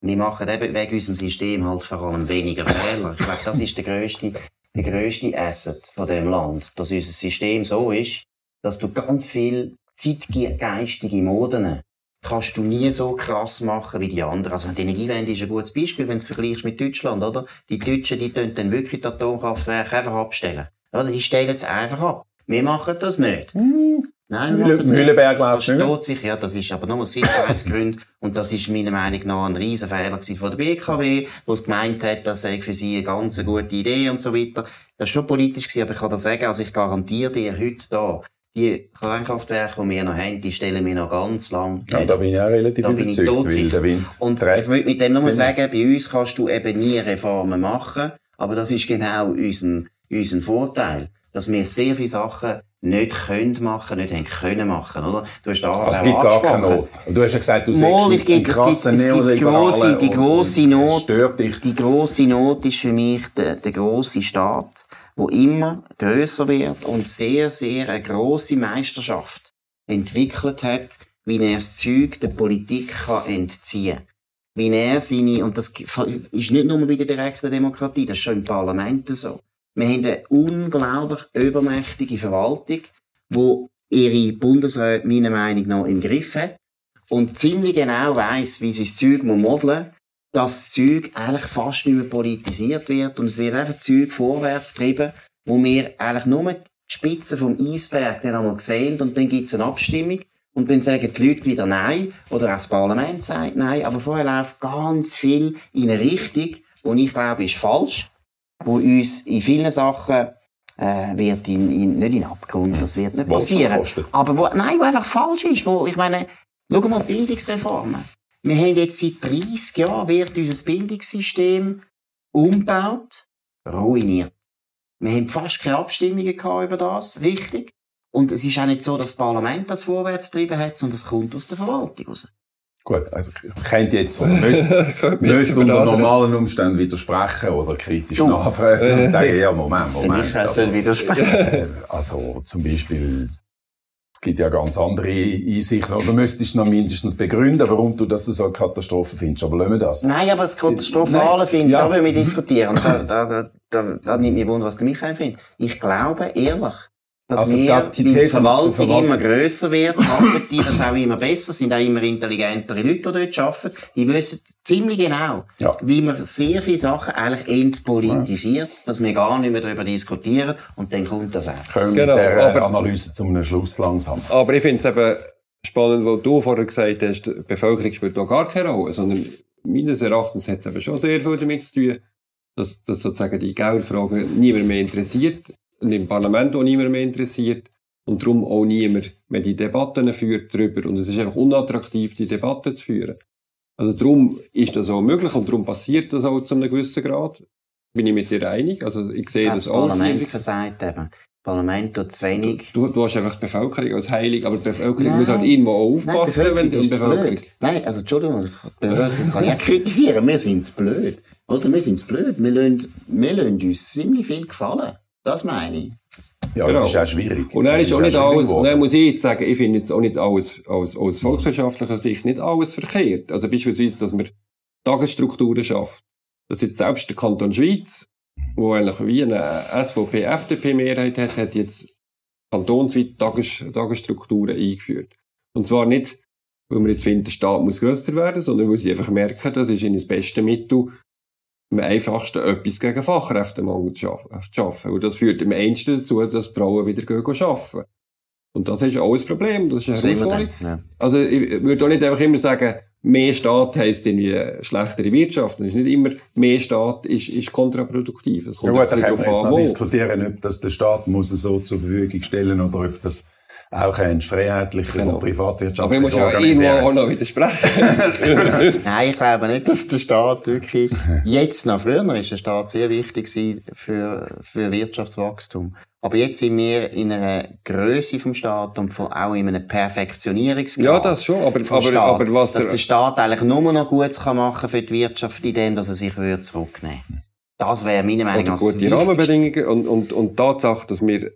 Wir machen eben wegen unserem System halt vor allem weniger Fehler. Ich glaube, das ist der grösste, der grösste Asset von diesem Land. Dass unser System so ist, dass du ganz viele zeitgeistige Moden kannst du nie so krass machen wie die anderen. Also die Energiewende ist ein gutes Beispiel, wenn du es vergleichst mit Deutschland, oder? Die Deutschen, die tun dann wirklich das Atomkraftwerk einfach abstellen. Oder? Die stellen es einfach ab. Wir machen das nicht. Hm. Nein, Mühlenberg läuft nicht. Das sich, ja, das ist aber nur aus Sicherheitsgründen. Und das ist meiner Meinung nach ein riesen Fehler von der B K W, wo es gemeint hat, das sei für sie eine ganz gute Idee und so weiter. Das war schon politisch, aber ich kann das sagen, also ich garantiere dir heute da, die Kernkraftwerke, die wir noch haben, die stellen wir noch ganz lang. Ja, da bin ich auch relativ da überzeugt, weil der Wind und ich möchte mit dem nur sagen, bei uns kannst du eben nie Reformen machen, aber das ist genau unser, unser Vorteil, dass wir sehr viele Sachen nicht können machen, nicht haben können machen, oder? Du hast da also es gibt gar keine Not. Du hast ja gesagt, du siehst einen krassen Neoliberalen. Die grosse Not, stört dich. Die grosse Not ist für mich der, der grosse Staat, der immer grösser wird und sehr, sehr eine grosse Meisterschaft entwickelt hat, wie er das Zeug der Politik kann entziehen kann. Wie er seine, und das ist nicht nur bei der direkten Demokratie, das ist schon im Parlament so. Wir haben eine unglaublich übermächtige Verwaltung, die ihre Bundesräte meiner Meinung nach im Griff hat und ziemlich genau weiss, wie sie das Zeug modeln muss, dass das Zeug eigentlich fast nicht mehr politisiert wird und es wird einfach Zeug vorwärts getrieben, wo wir eigentlich nur die Spitze vom Eisberg dann einmal sehen und dann gibt es eine Abstimmung und dann sagen die Leute wieder Nein oder auch das Parlament sagt Nein, aber vorher läuft ganz viel in eine Richtung, die ich glaube, ist falsch. Wo uns in vielen Sachen äh, wird in, in, nicht in Abgrund, das wird nicht passieren. Aber wo, nein, wo einfach falsch ist. Wo, ich meine, schau mal Bildungsreformen. Wir haben jetzt seit dreissig Jahren wird unser Bildungssystem umgebaut, ruiniert. Wir haben fast keine Abstimmungen gehabt über das, richtig. Und es ist auch nicht so, dass das Parlament das vorwärts getrieben hat, sondern es kommt aus der Verwaltung raus. Gut, also ich könnte jetzt oder müsste, müsste unter normalen Umständen widersprechen oder kritisch du. nachfragen und sagen, ja, Moment, Moment. Ich also, also, widersprechen. Also zum Beispiel, es gibt ja ganz andere Einsichten, oder müsstest du noch mindestens begründen, warum du das so eine Katastrophe findest, aber lassen wir das. Nein, aber das Katastrophale finde ja. Da wollen wir diskutieren. Da, da, da, da, da nimmt mich Wunder, was der Michael findet. Ich glaube, ehrlich, dass also, wir, die, die, weil die Verwaltung, Verwaltung immer grösser wird, machen die das auch immer besser, sind auch immer intelligentere Leute, die dort arbeiten. Die wissen ziemlich genau, ja. Wie man sehr viele Sachen eigentlich entpolitisiert, ja. Dass wir gar nicht mehr darüber diskutieren und dann kommt das auch. Können wir genau, mit der aber, Analyse zu einem Schluss langsam. Aber ich finde es eben spannend, was du vorher gesagt hast, die Bevölkerung spielt da gar keine Rolle, sondern meines Erachtens hat es eben schon sehr viel damit zu tun, dass, dass sozusagen die Geldfrage niemand mehr interessiert. Und im Parlament auch niemand mehr interessiert und darum auch niemand mehr die Debatten führt darüber. Und es ist einfach unattraktiv, die Debatten zu führen. Also darum ist das auch möglich und darum passiert das auch zu einem gewissen Grad. Bin ich mit dir einig? Also ich sehe ja, das, das auch. Das Parlament versagt eben. Das Parlament tut zu wenig. Du, du hast einfach die Bevölkerung als heilig, aber die Bevölkerung nein. Muss halt irgendwo auch aufpassen. Nein, wenn die Bevölkerung... Blöd. Nein, also Entschuldigung, die Bevölkerung kann ja kritisieren. Wir sind es blöd. Oder wir sind es blöd. Wir lassen, wir lassen uns ziemlich viel gefallen. Das meine ich. Ja, genau. Das ist auch schwierig. Und dann ist auch nicht alles, dann muss ich jetzt sagen, ich finde jetzt auch nicht alles, aus, aus volkswirtschaftlicher Sicht nicht alles verkehrt. Also beispielsweise, dass man Tagesstrukturen schafft. Dass jetzt selbst der Kanton Schweiz, wo eigentlich wie eine S V P-F D P-Mehrheit hat, hat jetzt kantonsweit Tages, Tagesstrukturen eingeführt. Und zwar nicht weil man jetzt findet, der Staat muss grösser werden, sondern weil sie einfach merken, das ist ihnen das beste Mittel, am einfachsten etwas gegen Fachkräftemangel zu schaffen. Und das führt am ehesten dazu, dass die Frauen wieder arbeiten. Und das ist auch ein Problem, das ist eine Herausforderung. Ja. Also ich würde auch nicht einfach immer sagen, mehr Staat heisst irgendwie schlechtere Wirtschaft. Das ist nicht immer, mehr Staat ist, ist kontraproduktiv. Es kommt ja gut, da können wir jetzt noch diskutieren, ob das der Staat muss so zur Verfügung stellen oder ob das auch ein freiheitlicher genau. und privatwirtschaftlicher Aber ich muss ja irgendwo auch noch widersprechen. Nein, ich glaube nicht, dass der Staat wirklich, jetzt noch früher ist der Staat sehr wichtig für, für Wirtschaftswachstum. Aber jetzt sind wir in einer Grösse vom Staat und von, auch in einem Perfektionierungsgrad. Ja, das schon, aber, aber, Staat, aber was dass der, der Staat eigentlich nur noch Gutes kann machen für die Wirtschaft, indem, dass er sich würde zurücknehmen würde. Das wäre meiner Meinung nach gute wichtig. Rahmenbedingungen und, und, und die Tatsache, dass wir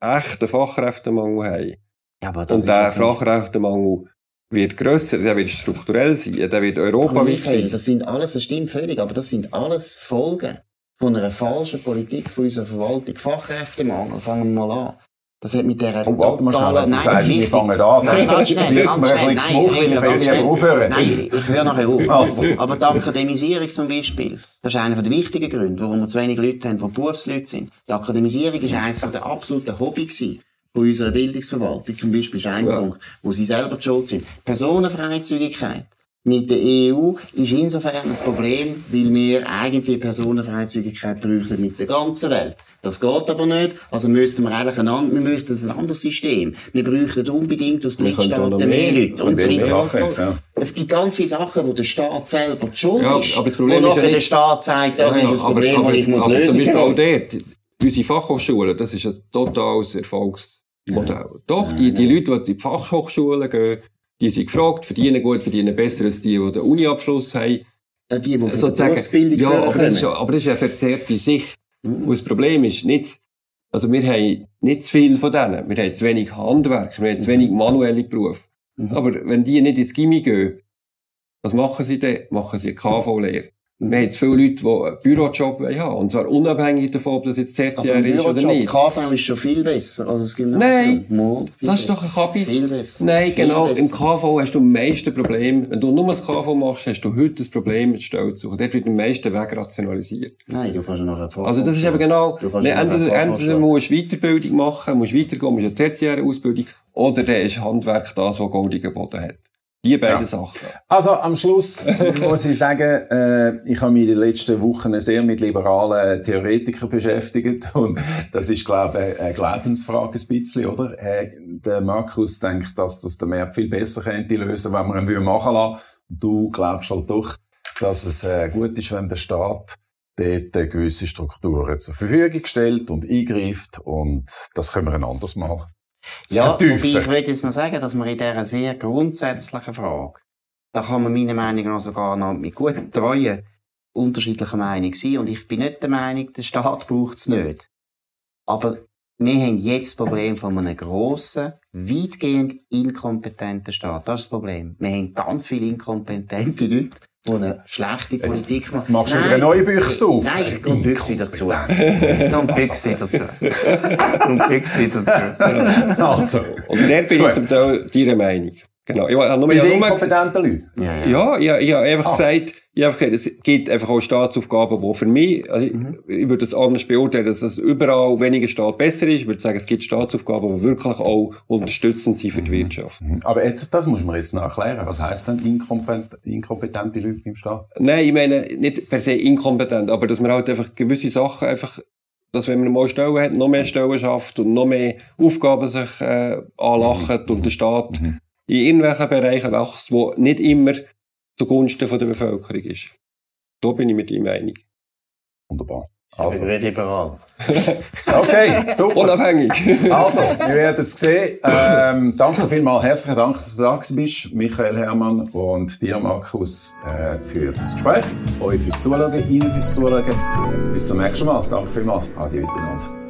echten Fachkräftemangel haben. Ja, aber das und der Fachkräftemangel wird grösser, der wird strukturell sein, der wird europaweit sein. Das sind alles, das stimmt völlig, aber das sind alles Folgen von einer falschen Politik von unserer Verwaltung. Fachkräftemangel, fangen wir mal an. Das hat mit dieser oh, warte mal totalen... Nein, sagst, wir fangen an. Nein, ganz schnell, ganz schnell. Nein, ich aufhören. Nein, ich höre nachher auf. Also. Aber die Akademisierung zum Beispiel, das ist einer der wichtigen Gründe, warum wir zu wenig Leute haben, die Berufsleute sind. Die Akademisierung war eines der absoluten Hobby gewesen von unserer Bildungsverwaltung. Zum Beispiel ist ein ja. Punkt, wo sie selber schuld sind. Personenfreizügigkeit mit der E U ist insofern ein Problem, weil wir eigentlich Personenfreizügigkeit bräuchten mit der ganzen Welt. Das geht aber nicht, also müssten wir eigentlich ein, an, wir möchten ein anderes System. Wir bräuchten unbedingt aus Drittstaaten mehr Leute und so weiter. Es gibt ganz viele Sachen, wo der Staat selber die Schuld ja, ist, aber das Problem wo ist ja nicht... der Staat sagt, das ja, ist ein aber, Problem, das ich muss aber lösen muss. Aber zum Beispiel auch dort, unsere Fachhochschulen, das ist ein totales Erfolgsmodell. Ja. Doch, ja, die, die ja. Leute, die in die Fachhochschulen gehen, die sind gefragt, verdienen gut, verdienen besser als die, die den Uniabschluss haben. Ja, die, die von also der Berufsbildung ja, aber das, ist, aber das ist eine verzerrte Sicht. Und das Problem ist nicht, also wir haben nicht zu viel von denen. Wir haben zu wenig Handwerk, wir haben zu wenig manuelle Berufe. Mhm. Aber wenn die nicht ins Gymi gehen, was machen sie denn? Machen sie eine K V-Lehre. Wir haben jetzt viele Leute, die einen Bürojob haben. Und zwar unabhängig davon, ob das jetzt tertiär ist oder nicht. K V ist schon viel besser als das Gymnasium. Nein, das ist doch ein Kabis. Nein, genau. Im K V hast du am meisten Probleme. Wenn du nur das K V machst, hast du heute das Problem, eine Stelle zu suchen. Dort wird am meisten wegrationalisiert. Nein, du kannst ja nachher Fachhochschule. Also das ist eben genau, entweder musst du Weiterbildung machen, musst weitergehen, musst eine tertiäre Ausbildung, oder dann ist Handwerk das, was goldigen Boden hat. Die beiden ja. Sachen. Also, am Schluss muss ich sagen, äh, ich habe mich in den letzten Wochen sehr mit liberalen Theoretikern beschäftigt. Und das ist, glaube ich, eine Glaubensfrage ein bisschen, oder? Äh, der Markus denkt, dass das der Markt viel besser könnte lösen, wenn man ihn machen lassen. Du glaubst halt doch, dass es äh, gut ist, wenn der Staat dort äh, gewisse Strukturen zur Verfügung stellt und eingreift. Und das können wir ein anderes Mal. Ja, wobei ich würde jetzt noch sagen, dass man in dieser sehr grundsätzlichen Frage, da kann man meiner Meinung nach sogar noch mit guter Treue unterschiedlicher Meinung sein. Und ich bin nicht der Meinung, der Staat braucht es nicht. Aber wir haben jetzt das Problem von einem grossen, weitgehend inkompetenten Staat. Das ist das Problem. Wir haben ganz viele inkompetente Leute, die eine schlechte Politik machen. Machst du wieder eine neue Büchse auf? Nein, ich komme die Büchse wieder zu. Dann Büchse wieder zu. Dann Büchse wieder zu. Also. Und der bin ich zum Teil deiner Meinung. Genau. Ich habe nur, ich habe nur inkompetenten Leute? Ja, ja. ja ich, ich habe einfach ah. gesagt, ich habe gesagt, es gibt einfach auch Staatsaufgaben, die für mich, also mhm. ich, ich würde das anders beurteilen, dass es überall weniger Staat besser ist. Ich würde sagen, es gibt Staatsaufgaben, die wirklich auch unterstützend sind für die Wirtschaft. Mhm. Aber jetzt, das muss man jetzt noch erklären. Was heisst denn inkompetent, inkompetente Leute im Staat? Nein, ich meine, nicht per se inkompetent, aber dass man halt einfach gewisse Sachen einfach, dass wenn man mal Stellen hat, noch mehr Stellen schafft und noch mehr Aufgaben sich äh, anlachen mhm. und der Staat mhm. in irgendwelchen Bereichen wächst, wo nicht immer zugunsten von der Bevölkerung ist. Da bin ich mit ihm einig. Wunderbar. Also. Ich bin liberal. Okay, super. Unabhängig. Also, wir werden es sehen. Ähm, danke vielmals. Herzlichen Dank, dass du da bist, Michael Herrmann und dir, Markus, äh, für das Gespräch. Euch fürs Zuschauen, Ihnen fürs Zuschauen. Bis zum nächsten Mal. Danke vielmals. Adieu miteinander.